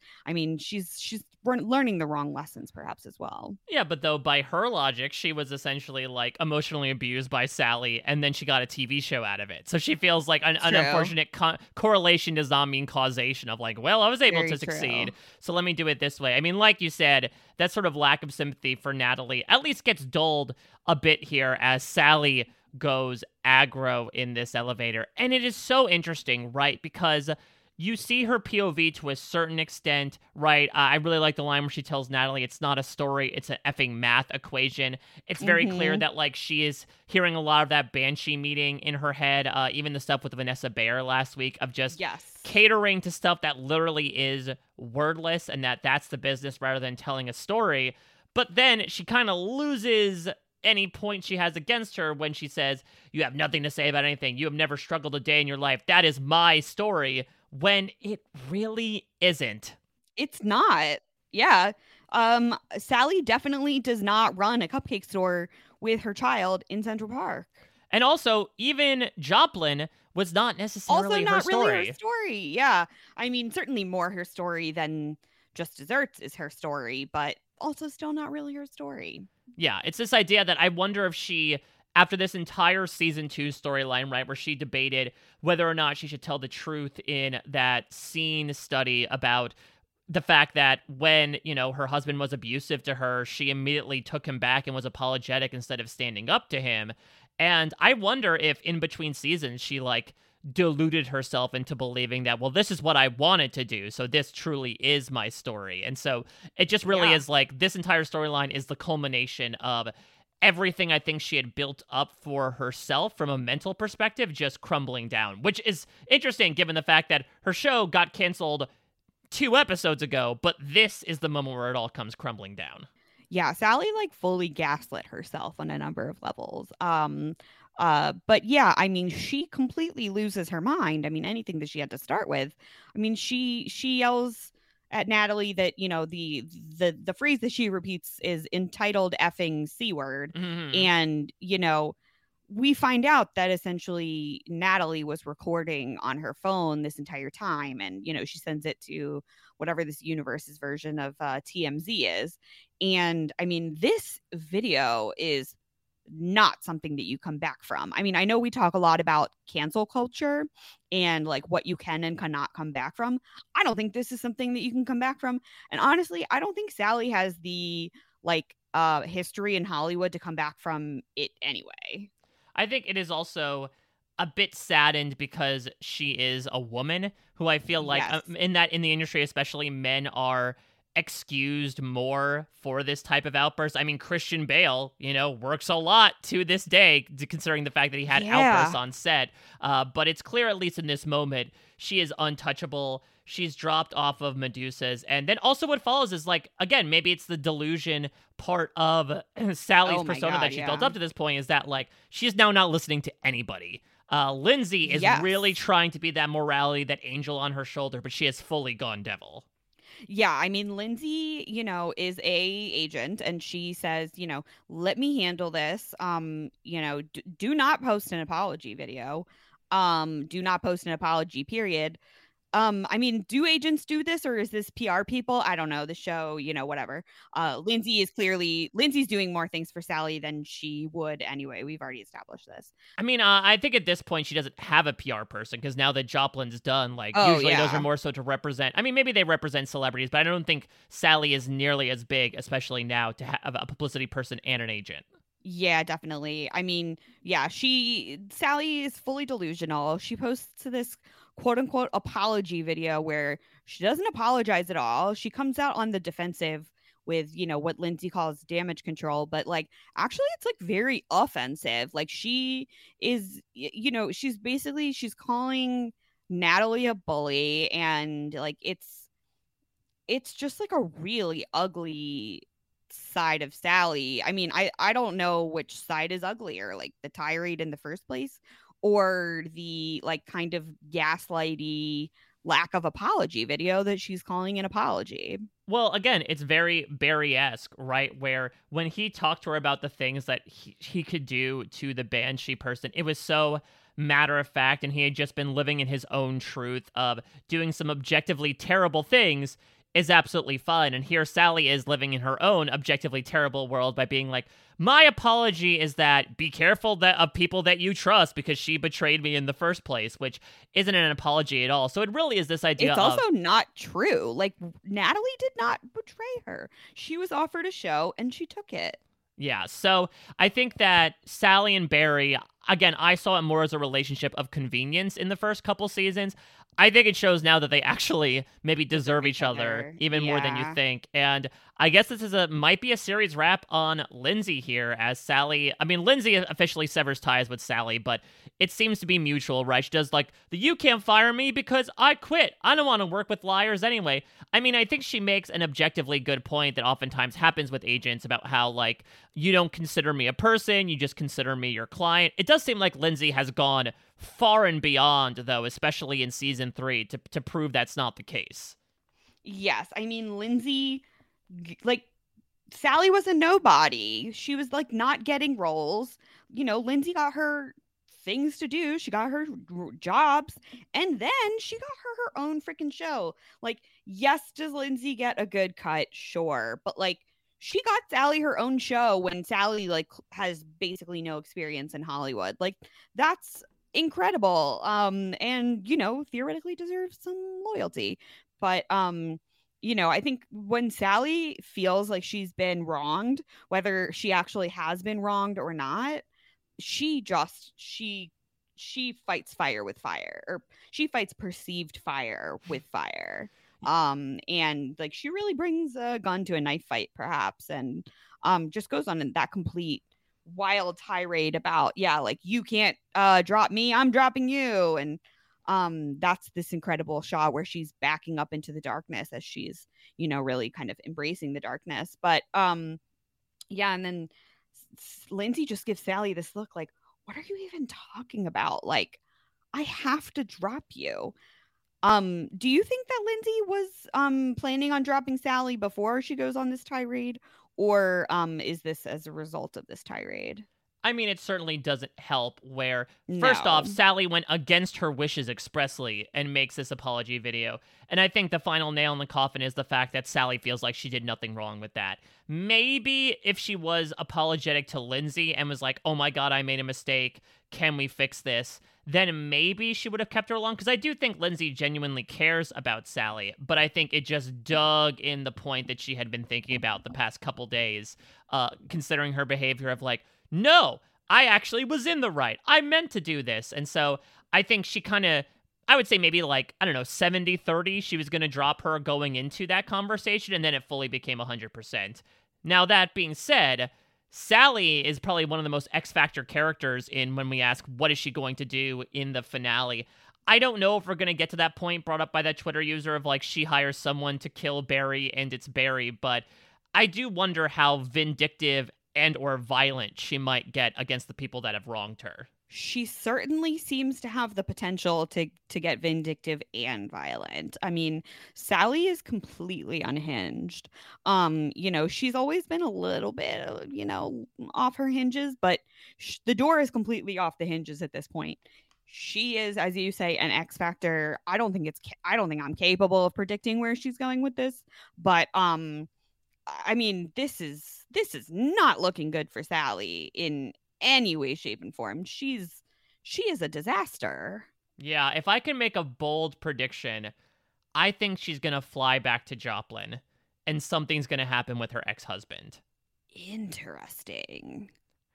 she's learning the wrong lessons perhaps as well. Yeah, but though by her logic, she was essentially like emotionally abused by Sally, and then she got a TV show out of it. So she feels like an unfortunate correlation does not mean causation of like, well, I was able to succeed, so let me do it this way. Like you said, that sort of lack of sympathy for Natalie at least gets dulled a bit here as Sally goes aggro in this elevator. And it is so interesting, right? Because you see her POV to a certain extent, right? I really like the line where she tells Natalie, it's not a story, it's an effing math equation. It's very clear that like she is hearing a lot of that Banshee meeting in her head, even the stuff with Vanessa Bayer last week of just catering to stuff that literally is wordless, and that's the business rather than telling a story. But then she kind of loses any point she has against her when she says, you have nothing to say about anything. You have never struggled a day in your life. That is my story, when it really isn't. It's not. Yeah. Sally definitely does not run a cupcake store with her child in Central Park. And also, even Joplin was not necessarily her story. Also not really her story, yeah. Certainly more her story than Just Desserts is her story, but also still not really her story. Yeah, it's this idea that I wonder if she, after this entire season 2 storyline, right, where she debated whether or not she should tell the truth in that scene study about the fact that when, you know, her husband was abusive to her, she immediately took him back and was apologetic instead of standing up to him. And I wonder if in between seasons she like deluded herself into believing that, well, this is what I wanted to do, so this truly is my story. And so it just really is like this entire storyline is the culmination of everything I think she had built up for herself from a mental perspective just crumbling down, which is interesting given the fact that her show got canceled 2 episodes ago, but this is the moment where it all comes crumbling down. Yeah, Sally like fully gaslit herself on a number of levels. But yeah, I mean, she completely loses her mind. I mean, anything that she had to start with. I mean, she yells at Natalie that, you know, the phrase that she repeats is entitled effing C-word. Mm-hmm. And, you know, we find out that essentially Natalie was recording on her phone this entire time. And, you know, she sends it to whatever this universe's version of TMZ is. And I mean, this video is not something that you come back from. I mean, I know we talk a lot about cancel culture and like what you can and cannot come back from. I don't think this is something that you can come back from. And honestly, I don't think Sally has the like history in Hollywood to come back from it anyway. I think it is also a bit saddened because she is a woman who I feel like in the industry, especially men are excused more for this type of outburst. I mean, Christian Bale, you know, works a lot to this day, considering the fact that he had outbursts on set. But it's clear, at least in this moment, she is untouchable. She's dropped off of Medusas. And then also what follows is like, again, maybe it's the delusion part of Sally's persona that she built up to this point is that like, she's now not listening to anybody. Lindsay is really trying to be that morality, that angel on her shoulder, but she has fully gone devil. Yeah, I mean, Lindsay, you know, is a agent and she says, you know, let me handle this. You know, do not post an apology video. Do not post an apology, period. I mean, do agents do this or is this PR people? I don't know. The show, you know, whatever. Lindsay's doing more things for Sally than she would anyway. We've already established this. I mean, I think at this point she doesn't have a PR person because now that Joplin's done, like those are more so to represent. I mean, maybe they represent celebrities, but I don't think Sally is nearly as big, especially now, to have a publicity person and an agent. Yeah, definitely. I mean, yeah, Sally is fully delusional. She posts this quote unquote apology video where she doesn't apologize at all. She comes out on the defensive with, you know, what Lindsay calls damage control, but like, actually it's like very offensive. Like she is, you know, she's calling Natalie a bully and like, it's just like a really ugly side of Sally. I mean, I don't know which side is uglier, like the tirade in the first place or the like kind of gaslighty lack of apology video that she's calling an apology. Well, again, it's very Barry-esque, right? Where when he talked to her about the things that he could do to the Banshee person, it was so matter of fact, and he had just been living in his own truth of doing some objectively terrible things is absolutely fine. And here Sally is living in her own objectively terrible world by being like, my apology is that be careful of people that you trust because she betrayed me in the first place, which isn't an apology at all. So it really is this idea. It's also not true. Like Natalie did not betray her. She was offered a show and she took it. Yeah. So I think that Sally and Barry, again, I saw it more as a relationship of convenience in the first couple seasons. I think it shows now that they actually maybe deserve each other even more than you think. And I guess this is might be a series wrap on Lindsay here as Sally. I mean, Lindsay officially severs ties with Sally, but it seems to be mutual, right? She does like, you can't fire me because I quit. I don't want to work with liars anyway. I mean, I think she makes an objectively good point that oftentimes happens with agents about how like, you don't consider me a person, you just consider me your client. It does seem like Lindsay has gone far and beyond, though, especially in season 3, to prove that's not the case. Yes, I mean, Lindsay, like, Sally was a nobody. She was, like, not getting roles. You know, Lindsay got her things to do. She got her jobs. And then she got her own freaking show. Like, yes, does Lindsay get a good cut? Sure. But, like, she got Sally her own show when Sally, like, has basically no experience in Hollywood. Like, that's incredible, and you know, theoretically deserves some loyalty, but you know, I think when Sally feels like she's been wronged, whether she actually has been wronged or not, she fights fire with fire, or she fights perceived fire with fire. And like, she really brings a gun to a knife fight perhaps. And, just goes on in that complete wild tirade about, yeah, like, you can't, drop me, I'm dropping you. And, that's this incredible shot where she's backing up into the darkness as she's, you know, really kind of embracing the darkness. But, yeah. And then Lindsay just gives Sally this look like, what are you even talking about? Like, I have to drop you. Do you think that Lindsay was planning on dropping Sally before she goes on this tirade, or is this as a result of this tirade? I mean, it certainly doesn't help where, first off, Sally went against her wishes expressly and makes this apology video. And I think the final nail in the coffin is the fact that Sally feels like she did nothing wrong with that. Maybe if she was apologetic to Lindsay and was like, oh my God, I made a mistake, can we fix this? Then maybe she would have kept her along. Because I do think Lindsay genuinely cares about Sally, but I think it just dug in the point that she had been thinking about the past couple days, considering her behavior of like, no, I actually was in the right, I meant to do this. And so I think she kind of, I would say maybe like, I don't know, 70-30, she was going to drop her going into that conversation, and then it fully became 100%. Now, that being said, Sally is probably one of the most X-Factor characters in when we ask, what is she going to do in the finale? I don't know if we're going to get to that point brought up by that Twitter user of like, she hires someone to kill Barry and it's Barry, but I do wonder how vindictive and or violent she might get against the people that have wronged her. She certainly seems to have the potential to get vindictive and violent. I mean, Sally is completely unhinged. You know, she's always been a little bit, you know, off her hinges, but the door is completely off the hinges at this point. She is, as you say, an X factor. I don't think I'm capable of predicting where she's going with this, but I mean, this is not looking good for Sally in any way, shape, and form. She is a disaster. Yeah, if I can make a bold prediction, I think she's going to fly back to Joplin and something's going to happen with her ex-husband. Interesting.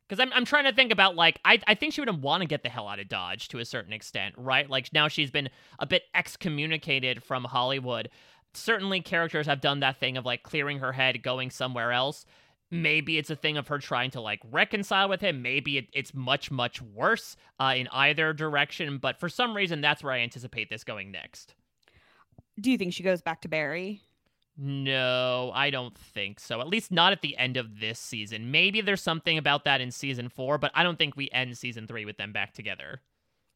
Because I'm trying to think about, like, I think she would want to get the hell out of Dodge to a certain extent, right? Like, now she's been a bit excommunicated from Hollywood. Certainly characters have done that thing of like clearing her head, going somewhere else. Maybe it's a thing of her trying to like reconcile with him. Maybe it's much, much worse in either direction. But for some reason, that's where I anticipate this going next. Do you think she goes back to Barry? No, I don't think so. At least not at the end of this season. Maybe there's something about that in season 4, but I don't think we end season 3 with them back together.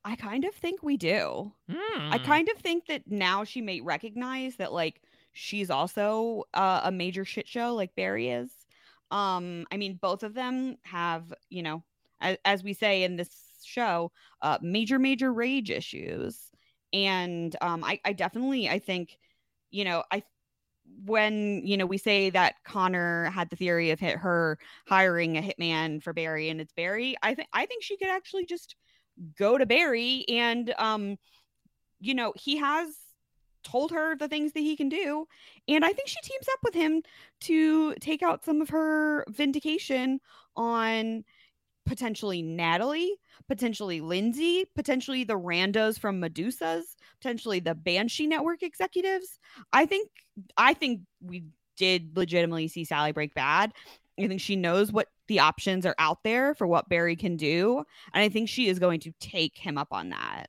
I kind of think we do. I kind of think that now she may recognize that, like, she's also a major shit show like Barry is. I mean, both of them have, you know, as we say in this show, major rage issues. And I definitely, I think, you know, when, you know, we say that Connor had the theory of her hiring a hitman for Barry and it's Barry, I think she could actually just go to Barry and, you know, he has told her the things that he can do. And I think she teams up with him to take out some of her vindication on potentially Natalie, potentially Lindsay, potentially the randos from Medusas, potentially the Banshee network executives. I think we did legitimately see Sally break bad. I think she knows what the options are out there for what Barry can do, and I think she is going to take him up on that.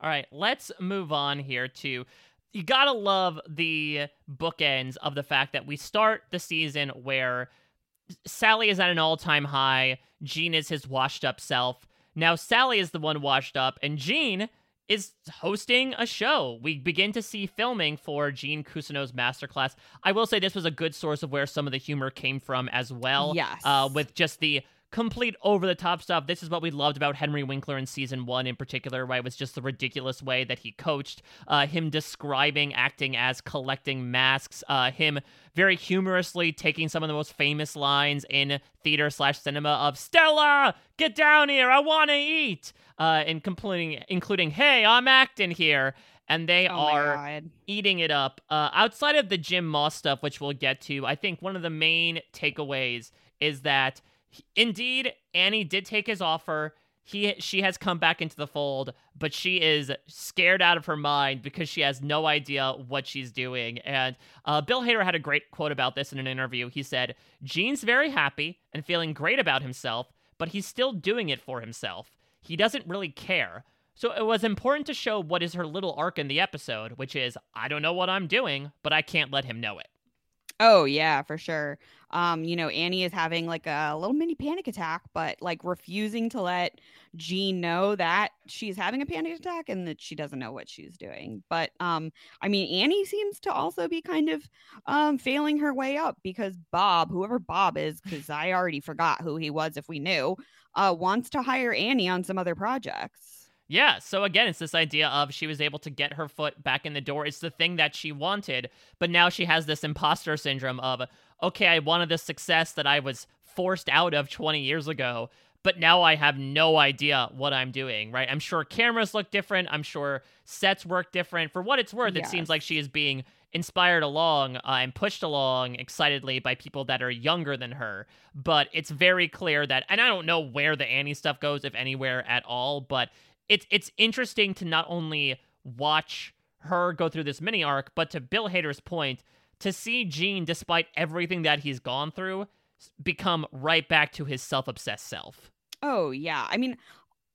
All right, let's move on here to, you gotta love the bookends of the fact that we start the season where Sally is at an all-time high, Gene is his washed-up self. Now Sally is the one washed up, and Gene is hosting a show. We begin to see filming for Gene Cousineau's Masterclass. I will say this was a good source of where some of the humor came from as well. Yes. With just the complete over-the-top stuff. This is what we loved about Henry Winkler in season 1 in particular, right? It was just the ridiculous way that he coached, him describing acting as collecting masks, him very humorously taking some of the most famous lines in theater/cinema of, Stella, get down here, I want to eat, and including, hey, I'm acting here. and they are eating it up. Outside of the Jim Moss stuff, which we'll get to, I think one of the main takeaways is that indeed Annie did take his offer. She has come back into the fold, but she is scared out of her mind because she has no idea what she's doing. And Bill Hader had a great quote about this in an interview. He said, "Gene's very happy and feeling great about himself, but he's still doing it for himself. He doesn't really care. So it was important to show what is her little arc in the episode, which is, I don't know what I'm doing, but I can't let him know it." Oh, yeah, for sure. You know, Annie is having like a little mini panic attack, but like refusing to let Gene know that she's having a panic attack and that she doesn't know what she's doing. But I mean, Annie seems to also be kind of failing her way up because Bob, whoever Bob is, because I already forgot who he was if we knew, wants to hire Annie on some other projects. Yeah, so again, it's this idea of she was able to get her foot back in the door. It's the thing that she wanted, but now she has this imposter syndrome of, okay, I wanted this success that I was forced out of 20 years ago, but now I have no idea what I'm doing, right? I'm sure cameras look different. I'm sure sets work different. For what it's worth, It seems like she is being inspired along and pushed along excitedly by people that are younger than her. But it's very clear that, and I don't know where the Annie stuff goes, if anywhere at all, but It's interesting to not only watch her go through this mini arc, but to Bill Hader's point, to see Gene, despite everything that he's gone through, become right back to his self-obsessed self. Oh, yeah. I mean,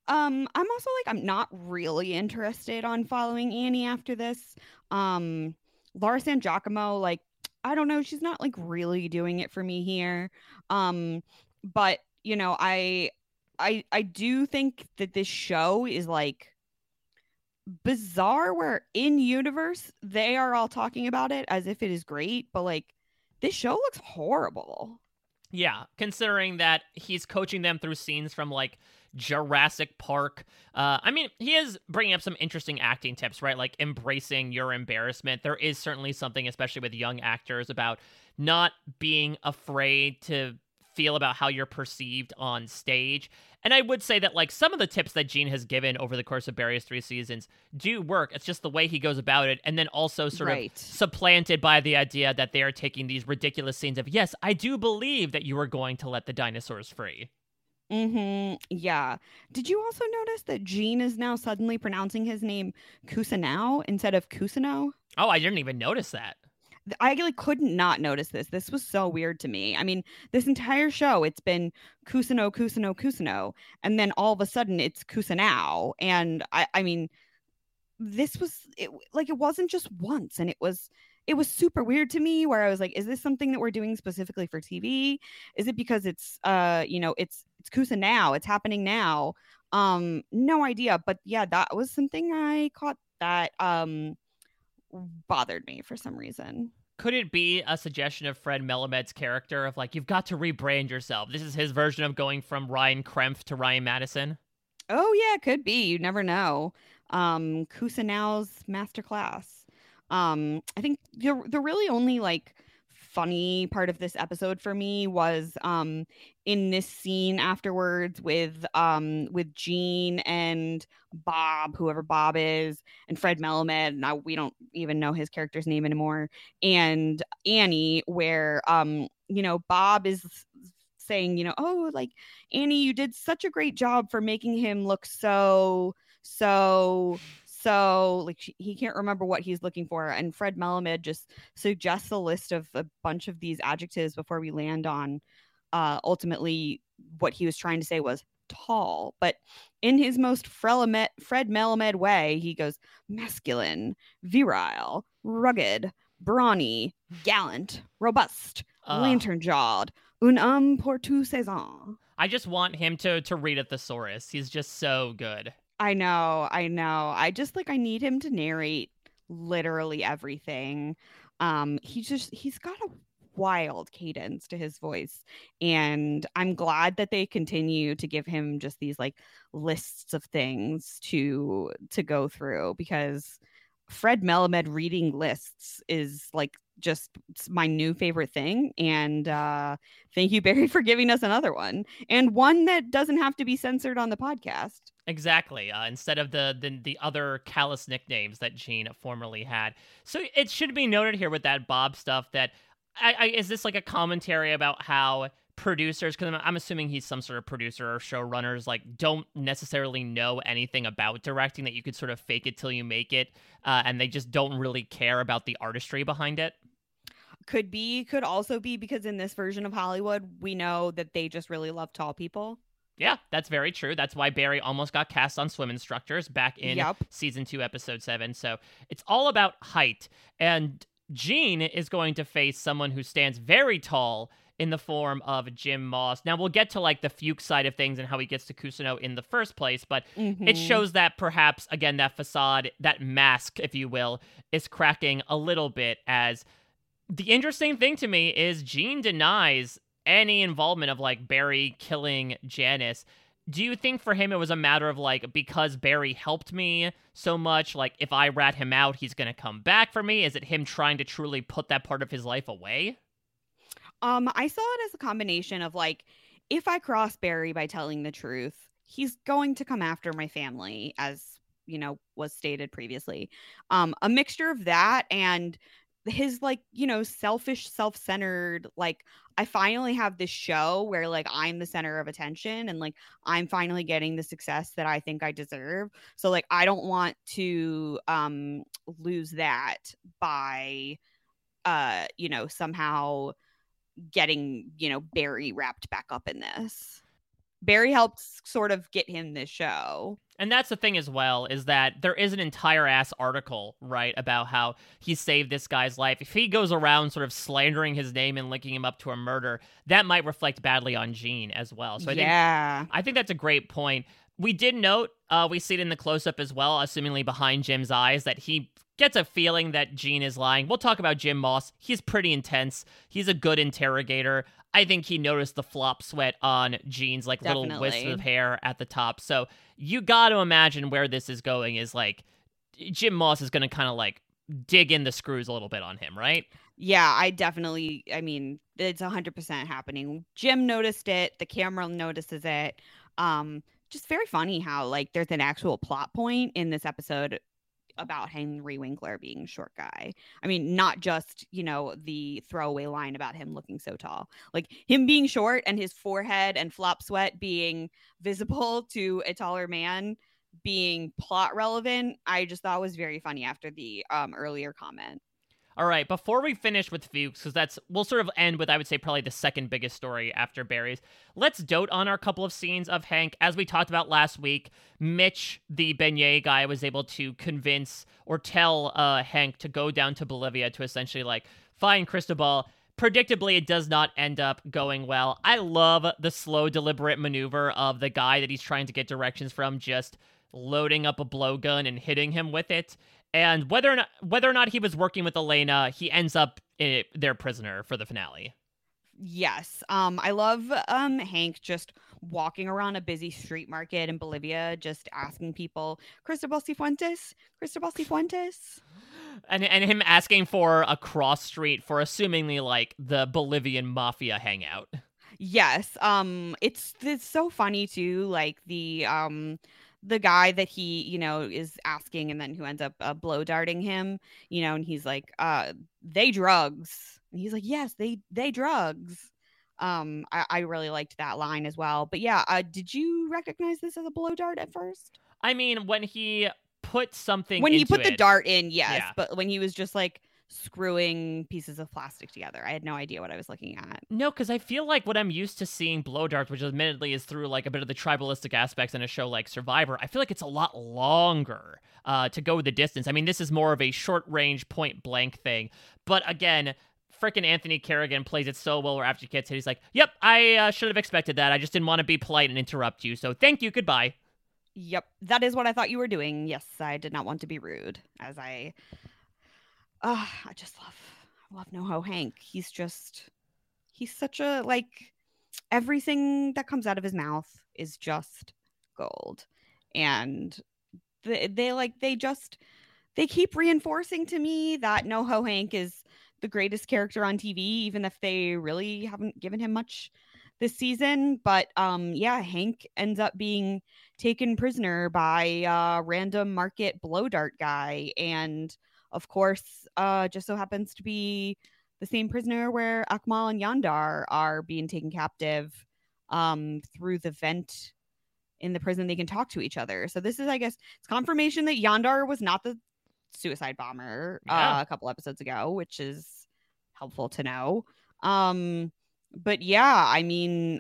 I'm also like, I'm not really interested on following Annie after this. Laura San Giacomo, like, I don't know. She's not like really doing it for me here. But, you know, I do think that this show is like bizarre where in universe they are all talking about it as if it is great, but like this show looks horrible. Yeah, considering that he's coaching them through scenes from like Jurassic Park. I mean, he is bringing up some interesting acting tips, right? Like embracing your embarrassment. There is certainly something, especially with young actors, about not being afraid to feel about how you're perceived on stage. And I would say that like some of the tips that Gene has given over the course of various three seasons do work. It's just the way he goes about it. And then also sort of supplanted by the idea that they are taking these ridiculous scenes of, yes, I do believe that you are going to let the dinosaurs free. Mm-hmm. Yeah. Did you also notice that Gene is now suddenly pronouncing his name Cousineau instead of Cousineau? Oh, I didn't even notice that. I like could not notice this. This was so weird to me. I mean, this entire show, it's been Cousineau, Cousineau, Cousineau. And then all of a sudden it's Cousineau. And I mean, this was it wasn't just once. And it was super weird to me where I was like, is this something that we're doing specifically for TV? Is it because it's, you know, it's Cousineau, it's happening now. No idea. But yeah, that was something I caught that, bothered me for some reason. Could it be a suggestion of Fred Melamed's character of like, you've got to rebrand yourself? This is his version of going from Ryan Krempf to Ryan Madison. Oh yeah, could be. You never know. Cousineau's masterclass. I think the really only like funny part of this episode for me was in this scene afterwards with Gene and Bob, whoever Bob is, and Fred Melamed, now we don't even know his character's name anymore, and Annie, where you know, Bob is saying, you know, oh, like, Annie, you did such a great job for making him look so like he can't remember what he's looking for. And Fred Melamed just suggests a list of a bunch of these adjectives before we land on ultimately what he was trying to say was tall. But in his most Fred Melamed way, he goes masculine, virile, rugged, brawny, gallant, robust, lantern-jawed, un homme pour toute saison. I just want him to read a thesaurus. He's just so good. I know. I just like, I need him to narrate literally everything. He's got a wild cadence to his voice. And I'm glad that they continue to give him just these like lists of things to go through, because Fred Melamed reading lists is like just my new favorite thing. And thank you, Barry, for giving us another one, and one that doesn't have to be censored on the podcast. Exactly. Instead of the other callous nicknames that Gene formerly had. So it should be noted here with that Bob stuff that is this like a commentary about how producers, because I'm assuming he's some sort of producer or showrunners, like don't necessarily know anything about directing, that you could sort of fake it till you make it, and they just don't really care about the artistry behind it. Could also be because in this version of Hollywood, we know that they just really love tall people. Yeah, that's very true. That's why Barry almost got cast on Swim Instructors back in season 2, episode 7. So it's all about height, and Gene is going to face someone who stands very tall in the form of Jim Moss. Now, we'll get to like the Fuchs side of things and how he gets to Cousineau in the first place, but it shows that perhaps, again, that facade, that mask, if you will, is cracking a little bit. As the interesting thing to me is Gene denies any involvement of like Barry killing Janice. Do you think for him it was a matter of like, because Barry helped me so much, like if I rat him out, he's going to come back for me? Is it him trying to truly put that part of his life away? I saw it as a combination of like, if I cross Barry by telling the truth, he's going to come after my family, as, you know, was stated previously. A mixture of that and his like, you know, selfish, self-centered, like I finally have this show where like I'm the center of attention and like I'm finally getting the success that I think I deserve. So like I don't want to lose that by, you know, somehow getting, you know, Barry wrapped back up in this. Barry helps sort of get him this show. And that's the thing as well, is that there is an entire ass article, right, about how he saved this guy's life. If he goes around sort of slandering his name and linking him up to a murder, that might reflect badly on Gene as well. So I think that's a great point. We did note, we see it in the close-up as well, assumingly behind Jim's eyes, that he gets a feeling that Gene is lying. We'll talk about Jim Moss. He's pretty intense. He's a good interrogator. I think he noticed the flop sweat on Gene's like little wisp of hair at the top. So you got to imagine where this is going is like Jim Moss is going to kind of like dig in the screws a little bit on him, right? Yeah, I mean, it's 100% happening. Jim noticed it. The camera notices it. Just very funny how like there's an actual plot point in this episode about Henry Winkler being short guy. I mean, not just, you know, the throwaway line about him looking so tall, like him being short and his forehead and flop sweat being visible to a taller man being plot relevant. I just thought was very funny after the earlier comment. All right, before we finish with Fuchs, because we'll sort of end with, I would say, probably the second biggest story after Barry's, let's dote on our couple of scenes of Hank. As we talked about last week, Mitch, the beignet guy, was able to convince or tell Hank to go down to Bolivia to essentially, like, find Cristobal. Predictably, it does not end up going well. I love the slow, deliberate maneuver of the guy that he's trying to get directions from just loading up a blowgun and hitting him with it. And whether or not he was working with Elena, he ends up their prisoner for the finale. Yes. I love Hank just walking around a busy street market in Bolivia, just asking people, Cristobal Cifuentes. And him asking for a cross street for assumingly like the Bolivian mafia hangout. Yes. It's so funny too, like the guy that he, you know, is asking and then who ends up blow darting him, you know, and he's like, they drugs. And he's like, yes, they drugs. I really liked that line as well. But yeah, did you recognize this as a blow dart at first? I mean, when he put something the dart in, yes. Yeah. But when he was just like screwing pieces of plastic together, I had no idea what I was looking at. No, because I feel like what I'm used to seeing blow darts, which admittedly is through like a bit of the tribalistic aspects in a show like Survivor, I feel like it's a lot longer to go the distance. I mean, this is more of a short range point blank thing. But again, freaking Anthony Carrigan plays it so well, where after he gets hit, he's like, yep, I should have expected that. I just didn't want to be polite and interrupt you. So thank you. Goodbye. Yep. That is what I thought you were doing. Yes, I did not want to be rude, as I just love NoHo Hank. He's such a, like, everything that comes out of his mouth is just gold. And they keep reinforcing to me that NoHo Hank is the greatest character on TV, even if they really haven't given him much this season. But yeah, Hank ends up being taken prisoner by a random market blow dart guy. And of course, just so happens to be the same prisoner where Akmal and Yandar are being taken captive through the vent in the prison. They can talk to each other. So this is, I guess, it's confirmation that Yandar was not the suicide bomber a couple episodes ago, which is helpful to know. But yeah, I mean,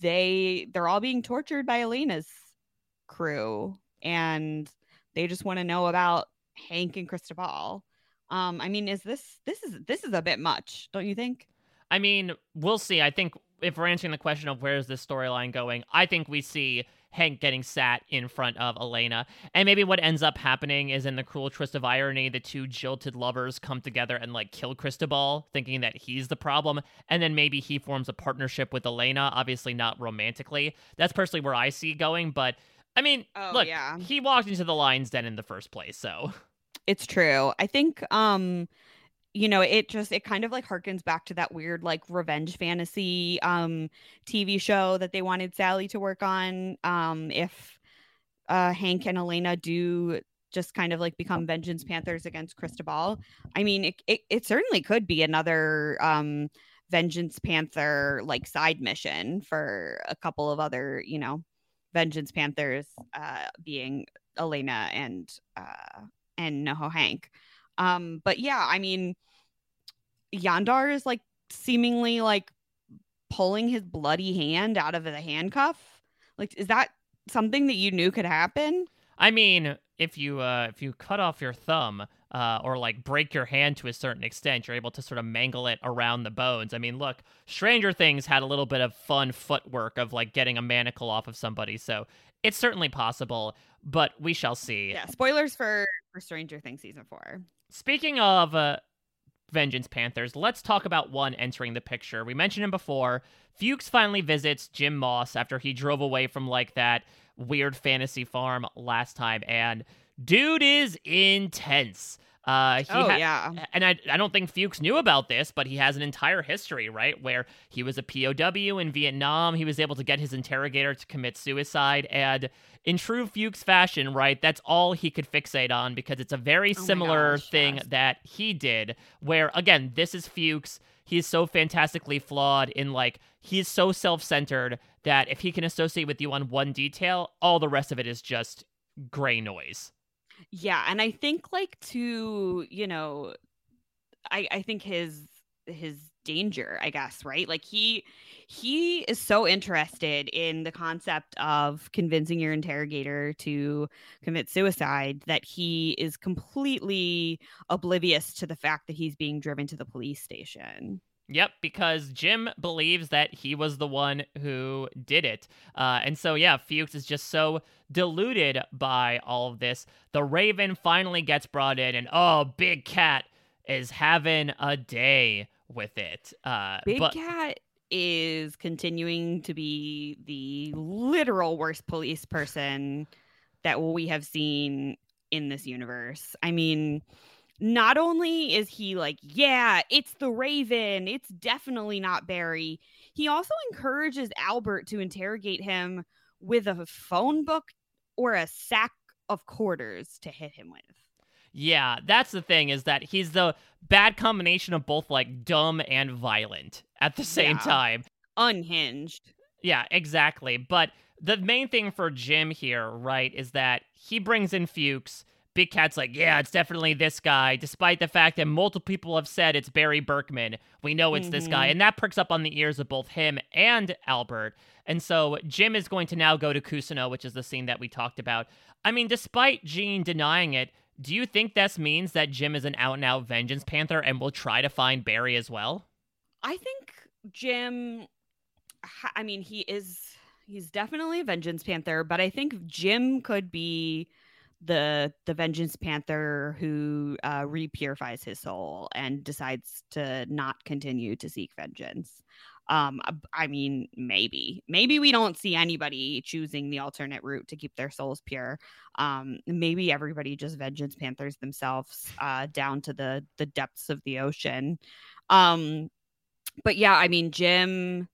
they're all being tortured by Elena's crew, and they just want to know about Hank and Cristobal. I mean, is this is a bit much, don't you think? I mean, we'll see. I think if we're answering the question of where's this storyline going, I think we see Hank getting sat in front of Elena. And maybe what ends up happening is, in the cruel twist of irony, the two jilted lovers come together and like kill Cristobal, thinking that he's the problem. And then maybe he forms a partnership with Elena, obviously not romantically. That's personally where I see going. But I mean, he walked into the lion's den in the first place, so. It's true. I think, you know, it kind of like harkens back to that weird like revenge fantasy TV show that they wanted Sally to work on. If Hank and Elena do just kind of like become vengeance panthers against Cristobal, I mean, it certainly could be another vengeance panther like side mission for a couple of other, you know, vengeance panthers, being Elena and NoHo Hank. But yeah, I mean, Yandar is like seemingly like pulling his bloody hand out of the handcuff. Like, is that something that you knew could happen? I mean, if you cut off your thumb or like break your hand to a certain extent, you're able to sort of mangle it around the bones. I mean, look, Stranger Things had a little bit of fun footwork of like getting a manacle off of somebody. So it's certainly possible, but we shall see. Yeah, spoilers for Stranger Things Season 4. Speaking of vengeance panthers, let's talk about one entering the picture. We mentioned him before. Fuchs finally visits Jim Moss after he drove away from like that weird fantasy farm last time, and dude is intense. And I don't think Fuchs knew about this, but he has an entire history, right, where he was a POW in Vietnam. He was able to get his interrogator to commit suicide, and in true Fuchs fashion, right, that's all he could fixate on, because it's a very similar thing that he did, where, again, this is Fuchs. He's so fantastically flawed in, like, he's so self-centered that if he can associate with you on one detail, all the rest of it is just gray noise. Yeah, and I think, like, to, you know, I think his danger, I guess, right? Like, he is so interested in the concept of convincing your interrogator to commit suicide that he is completely oblivious to the fact that he's being driven to the police station. Yep, because Jim believes that he was the one who did it. And so, yeah, Fuchs is just so deluded by all of this. The Raven finally gets brought in, and Big Cat is having a day with it. Cat is continuing to be the literal worst police person that we have seen in this universe. I mean, not only is he like, yeah, it's the Raven, it's definitely not Barry, he also encourages Albert to interrogate him with a phone book or a sack of quarters to hit him with. Yeah, that's the thing, is that he's the bad combination of both like dumb and violent at the same time. Unhinged. Yeah, exactly. But the main thing for Jim here, right, is that he brings in Fuchs. Big Cat's like, yeah, it's definitely this guy, despite the fact that multiple people have said it's Barry Berkman. We know it's this guy. And that pricks up on the ears of both him and Albert. And so Jim is going to now go to Cousineau, which is the scene that we talked about. I mean, despite Gene denying it, do you think this means that Jim is an out-and-out vengeance panther and will try to find Barry as well? I think Jim, I mean, he's definitely a vengeance panther, but I think Jim could be the vengeance panther who repurifies his soul and decides to not continue to seek vengeance. I mean, maybe we don't see anybody choosing the alternate route to keep their souls pure. Maybe everybody just vengeance panthers themselves down to the depths of the ocean. But yeah, I mean, Jim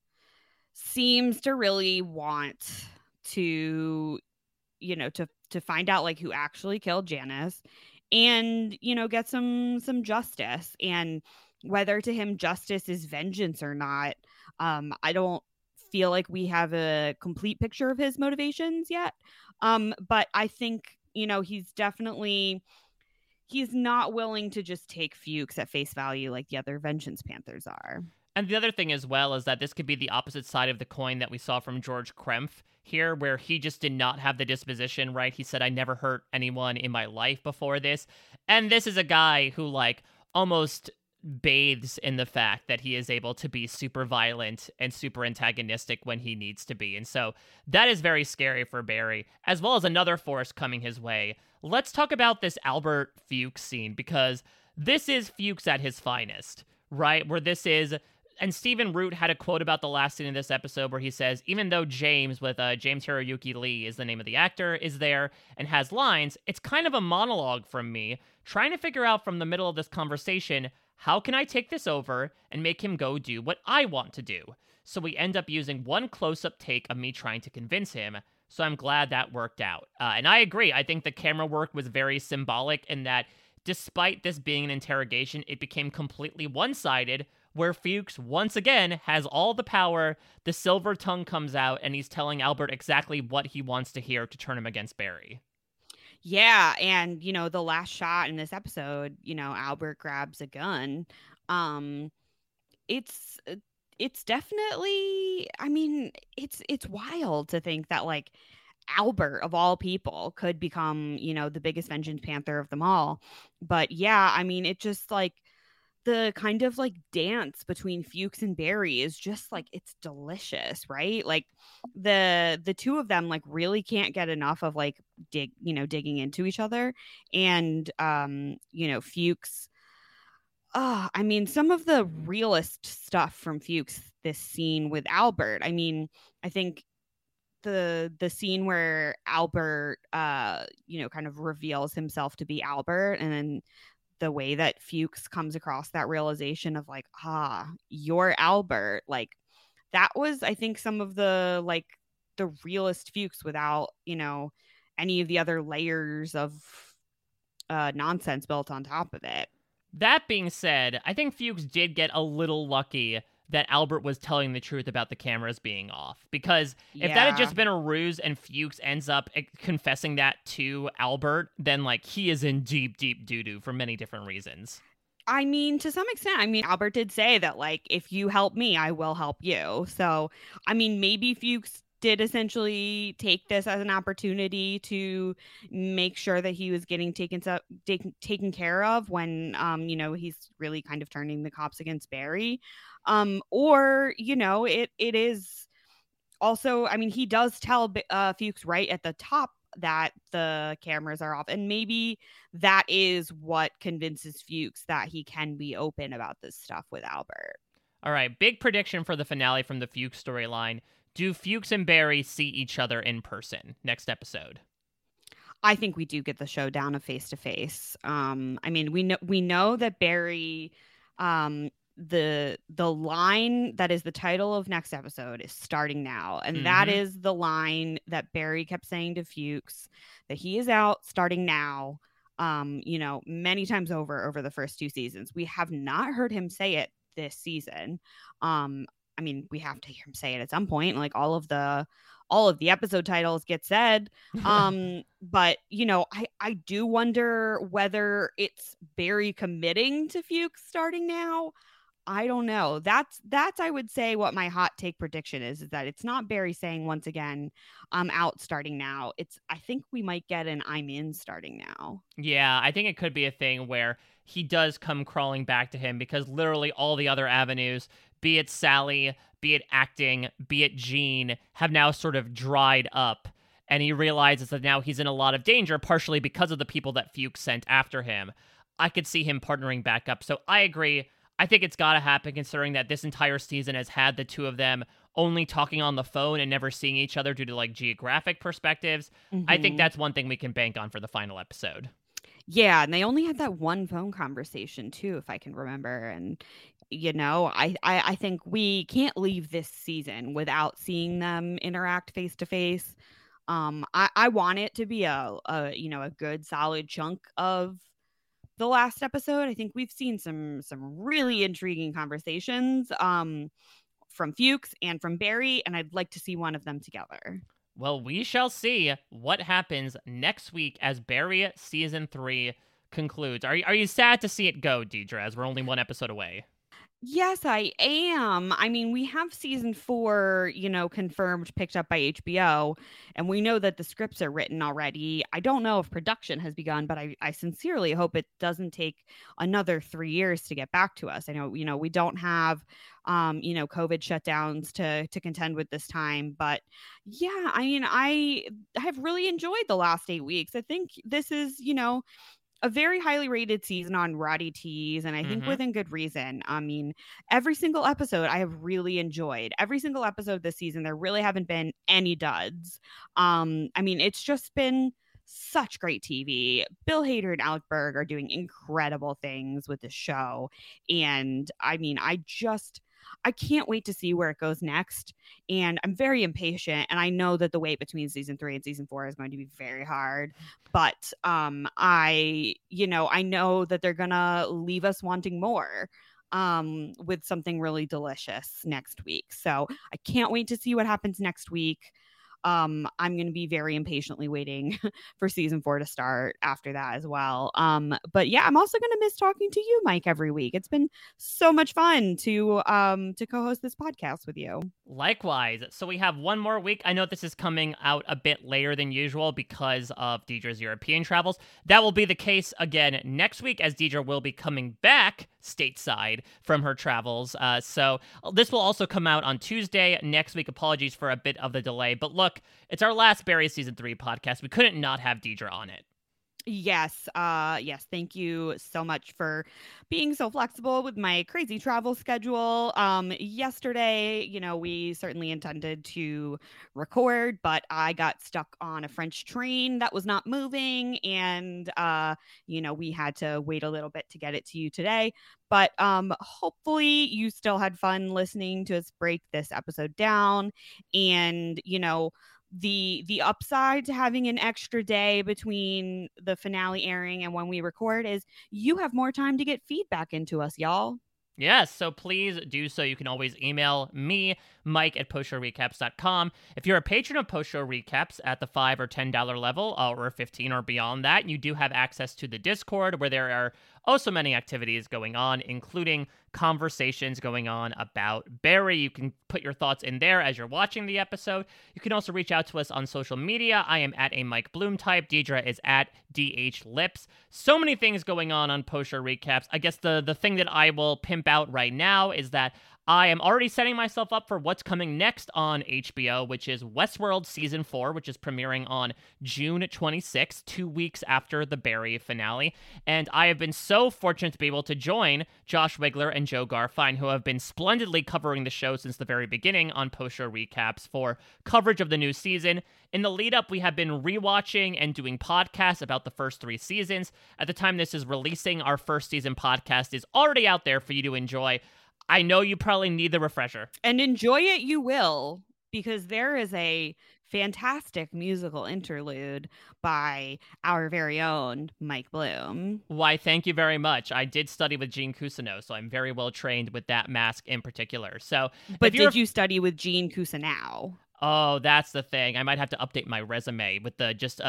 seems to really want to, you know, to find out like who actually killed Janice and, you know, get some justice, and whether to him justice is vengeance or not. I don't feel like we have a complete picture of his motivations yet. But I think, you know, he's not willing to just take Fuchs at face value like the other vengeance panthers are. And the other thing as well is that this could be the opposite side of the coin that we saw from George Krempf here, where he just did not have the disposition, right? He said, I never hurt anyone in my life before this. And this is a guy who like almost bathes in the fact that he is able to be super violent and super antagonistic when he needs to be. And so that is very scary for Barry, as well as another force coming his way. Let's talk about this Albert Fuchs scene, because this is Fuchs at his finest, right? Where this is, and Stephen Root had a quote about the last scene in this episode where he says, even though James, with James Hiroyuki Lee is the name of the actor, is there and has lines, it's kind of a monologue from me, trying to figure out from the middle of this conversation, how can I take this over and make him go do what I want to do? So we end up using one close-up take of me trying to convince him. So I'm glad that worked out. And I agree. I think the camera work was very symbolic in that despite this being an interrogation, it became completely one-sided, where Fuchs, once again, has all the power, the silver tongue comes out, and he's telling Albert exactly what he wants to hear to turn him against Barry. Yeah, and, you know, the last shot in this episode, you know, Albert grabs a gun. It's definitely, I mean, it's wild to think that, like, Albert, of all people, could become, you know, the biggest vengeance panther of them all. But, yeah, I mean, it just, like, the kind of like dance between Fuchs and Barry is just like, it's delicious, right? Like the two of them like really can't get enough of like digging into each other. And you know, Fuchs, I mean, some of the realest stuff from Fuchs this scene with Albert. I mean, I think the scene where Albert you know, kind of reveals himself to be Albert, and then the way that Fuchs comes across that realization of like, you're Albert. Like that was, I think, some of the, like the realest Fuchs without, you know, any of the other layers of nonsense built on top of it. That being said, I think Fuchs did get a little lucky that Albert was telling the truth about the cameras being off, because if that had just been a ruse and Fuchs ends up confessing that to Albert, then like he is in deep, deep doo-doo for many different reasons. I mean, to some extent, I mean, Albert did say that like, if you help me, I will help you. So, I mean, maybe Fuchs did essentially take this as an opportunity to make sure that he was getting taken care of when, you know, he's really kind of turning the cops against Barry. Or, you know, it is also, I mean, he does tell Fuchs right at the top that the cameras are off. And maybe that is what convinces Fuchs that he can be open about this stuff with Albert. All right. Big prediction for the finale from the Fuchs storyline. Do Fuchs and Barry see each other in person next episode? I think we do get the showdown of face-to-face. I mean, we know that Barry, the line that is the title of next episode is starting now. And that is the line that Barry kept saying to Fuchs, that he is out starting now, you know, many times over the first two seasons. We have not heard him say it this season. I mean, we have to hear him say it at some point. Like all of the episode titles get said. But, you know, I do wonder whether it's Barry committing to Fuchs starting now. I don't know. That's I would say what my hot take prediction is that it's not Barry saying once again, I'm out starting now. I think we might get an I'm in starting now. Yeah, I think it could be a thing where he does come crawling back to him, because literally all the other avenues, be it Sally, be it acting, be it Gene, have now sort of dried up. And he realizes that now he's in a lot of danger, partially because of the people that Fuchs sent after him. I could see him partnering back up. So I agree. I think it's got to happen, considering that this entire season has had the two of them only talking on the phone and never seeing each other due to like geographic perspectives. Mm-hmm. I think that's one thing we can bank on for the final episode. Yeah, and they only had that one phone conversation too, if I can remember. And you know, I think we can't leave this season without seeing them interact face to face. I want it to be a you know, a good solid chunk of the last episode. I think we've seen some really intriguing conversations from Fuchs and from Barry, and I'd like to see one of them together. Well, we shall see what happens next week as Barry Season 3 concludes. Are you sad to see it go, Deidre, as we're only one episode away? Yes, I am. I mean, we have Season 4, you know, confirmed, picked up by HBO, and we know that the scripts are written already. I don't know if production has begun, but I sincerely hope it doesn't take another 3 years to get back to us. I know, you know, we don't have... you know, COVID shutdowns to contend with this time. But yeah, I mean, I have really enjoyed the last 8 weeks. I think this is, you know, a very highly rated season on Roddy T's, and I think within good reason. I mean, every single episode I have really enjoyed. Every single episode this season, there really haven't been any duds. I mean, it's just been such great TV. Bill Hader and Albert are doing incredible things with the show. And I mean, I can't wait to see where it goes next. And I'm very impatient. And I know that the wait between Season 3 and Season 4 is going to be very hard. But I know that they're going to leave us wanting more with something really delicious next week. So I can't wait to see what happens next week. I'm going to be very impatiently waiting for Season 4 to start after that as well. But yeah, I'm also going to miss talking to you, Mike, every week. It's been so much fun to co-host this podcast with you. Likewise. So we have one more week. I know this is coming out a bit later than usual because of Deidre's European travels. That will be the case again next week, as Deidre will be coming back stateside from her travels. So this will also come out on Tuesday next week. Apologies for a bit of the delay, but look, it's our last Barry Season 3 podcast. We couldn't not have Deidre on it. Yes. Yes. Thank you so much for being so flexible with my crazy travel schedule. Yesterday, you know, we certainly intended to record, but I got stuck on a French train that was not moving. And, you know, we had to wait a little bit to get it to you today. But hopefully you still had fun listening to us break this episode down. And, you know, the upside to having an extra day between the finale airing and when we record is you have more time to get feedback into us, y'all. Yes, so please do so. You can always email me, Mike, at postshowrecaps.com. If you're a patron of Post Show Recaps at the $5 or $10 level, or $15 or beyond that, you do have access to the Discord, where there are also many activities going on, including conversations going on about Barry. You can put your thoughts in there as you're watching the episode. You can also reach out to us on social media. I am at a Mike Bloom type. Deidre is at DHLips. So many things going on Post Show Recaps. I guess the thing that I will pimp out right now is that I am already setting myself up for what's coming next on HBO, which is Westworld Season 4, which is premiering on June 26th, 2 weeks after the Barry finale. And I have been so fortunate to be able to join Josh Wigler and Joe Garfine, who have been splendidly covering the show since the very beginning on Post Show Recaps for coverage of the new season. In the lead up, we have been rewatching and doing podcasts about the first 3 seasons. At the time this is releasing, our first season podcast is already out there for you to enjoy. I know you probably need the refresher. And enjoy it you will, because there is a fantastic musical interlude by our very own Mike Bloom. Why, thank you very much. I did study with Gene Cousineau, so I'm very well trained with that mask in particular. So, but did you study with Gene Cousineau? Oh, that's the thing. I might have to update my resume with the just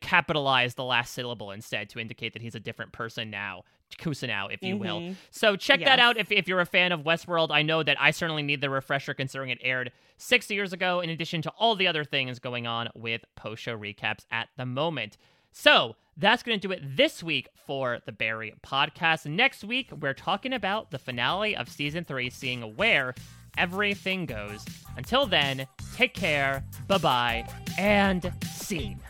capitalize the last syllable instead to indicate that he's a different person now. Cousineau, if you will. So check that out if you're a fan of Westworld. I know that I certainly need the refresher, considering it aired 6 years ago, in addition to all the other things going on with Post Show Recaps at the moment. So that's going to do it this week for the Barry podcast. Next week, we're talking about the finale of Season 3, seeing where everything goes. Until then, take care, bye-bye, and scene.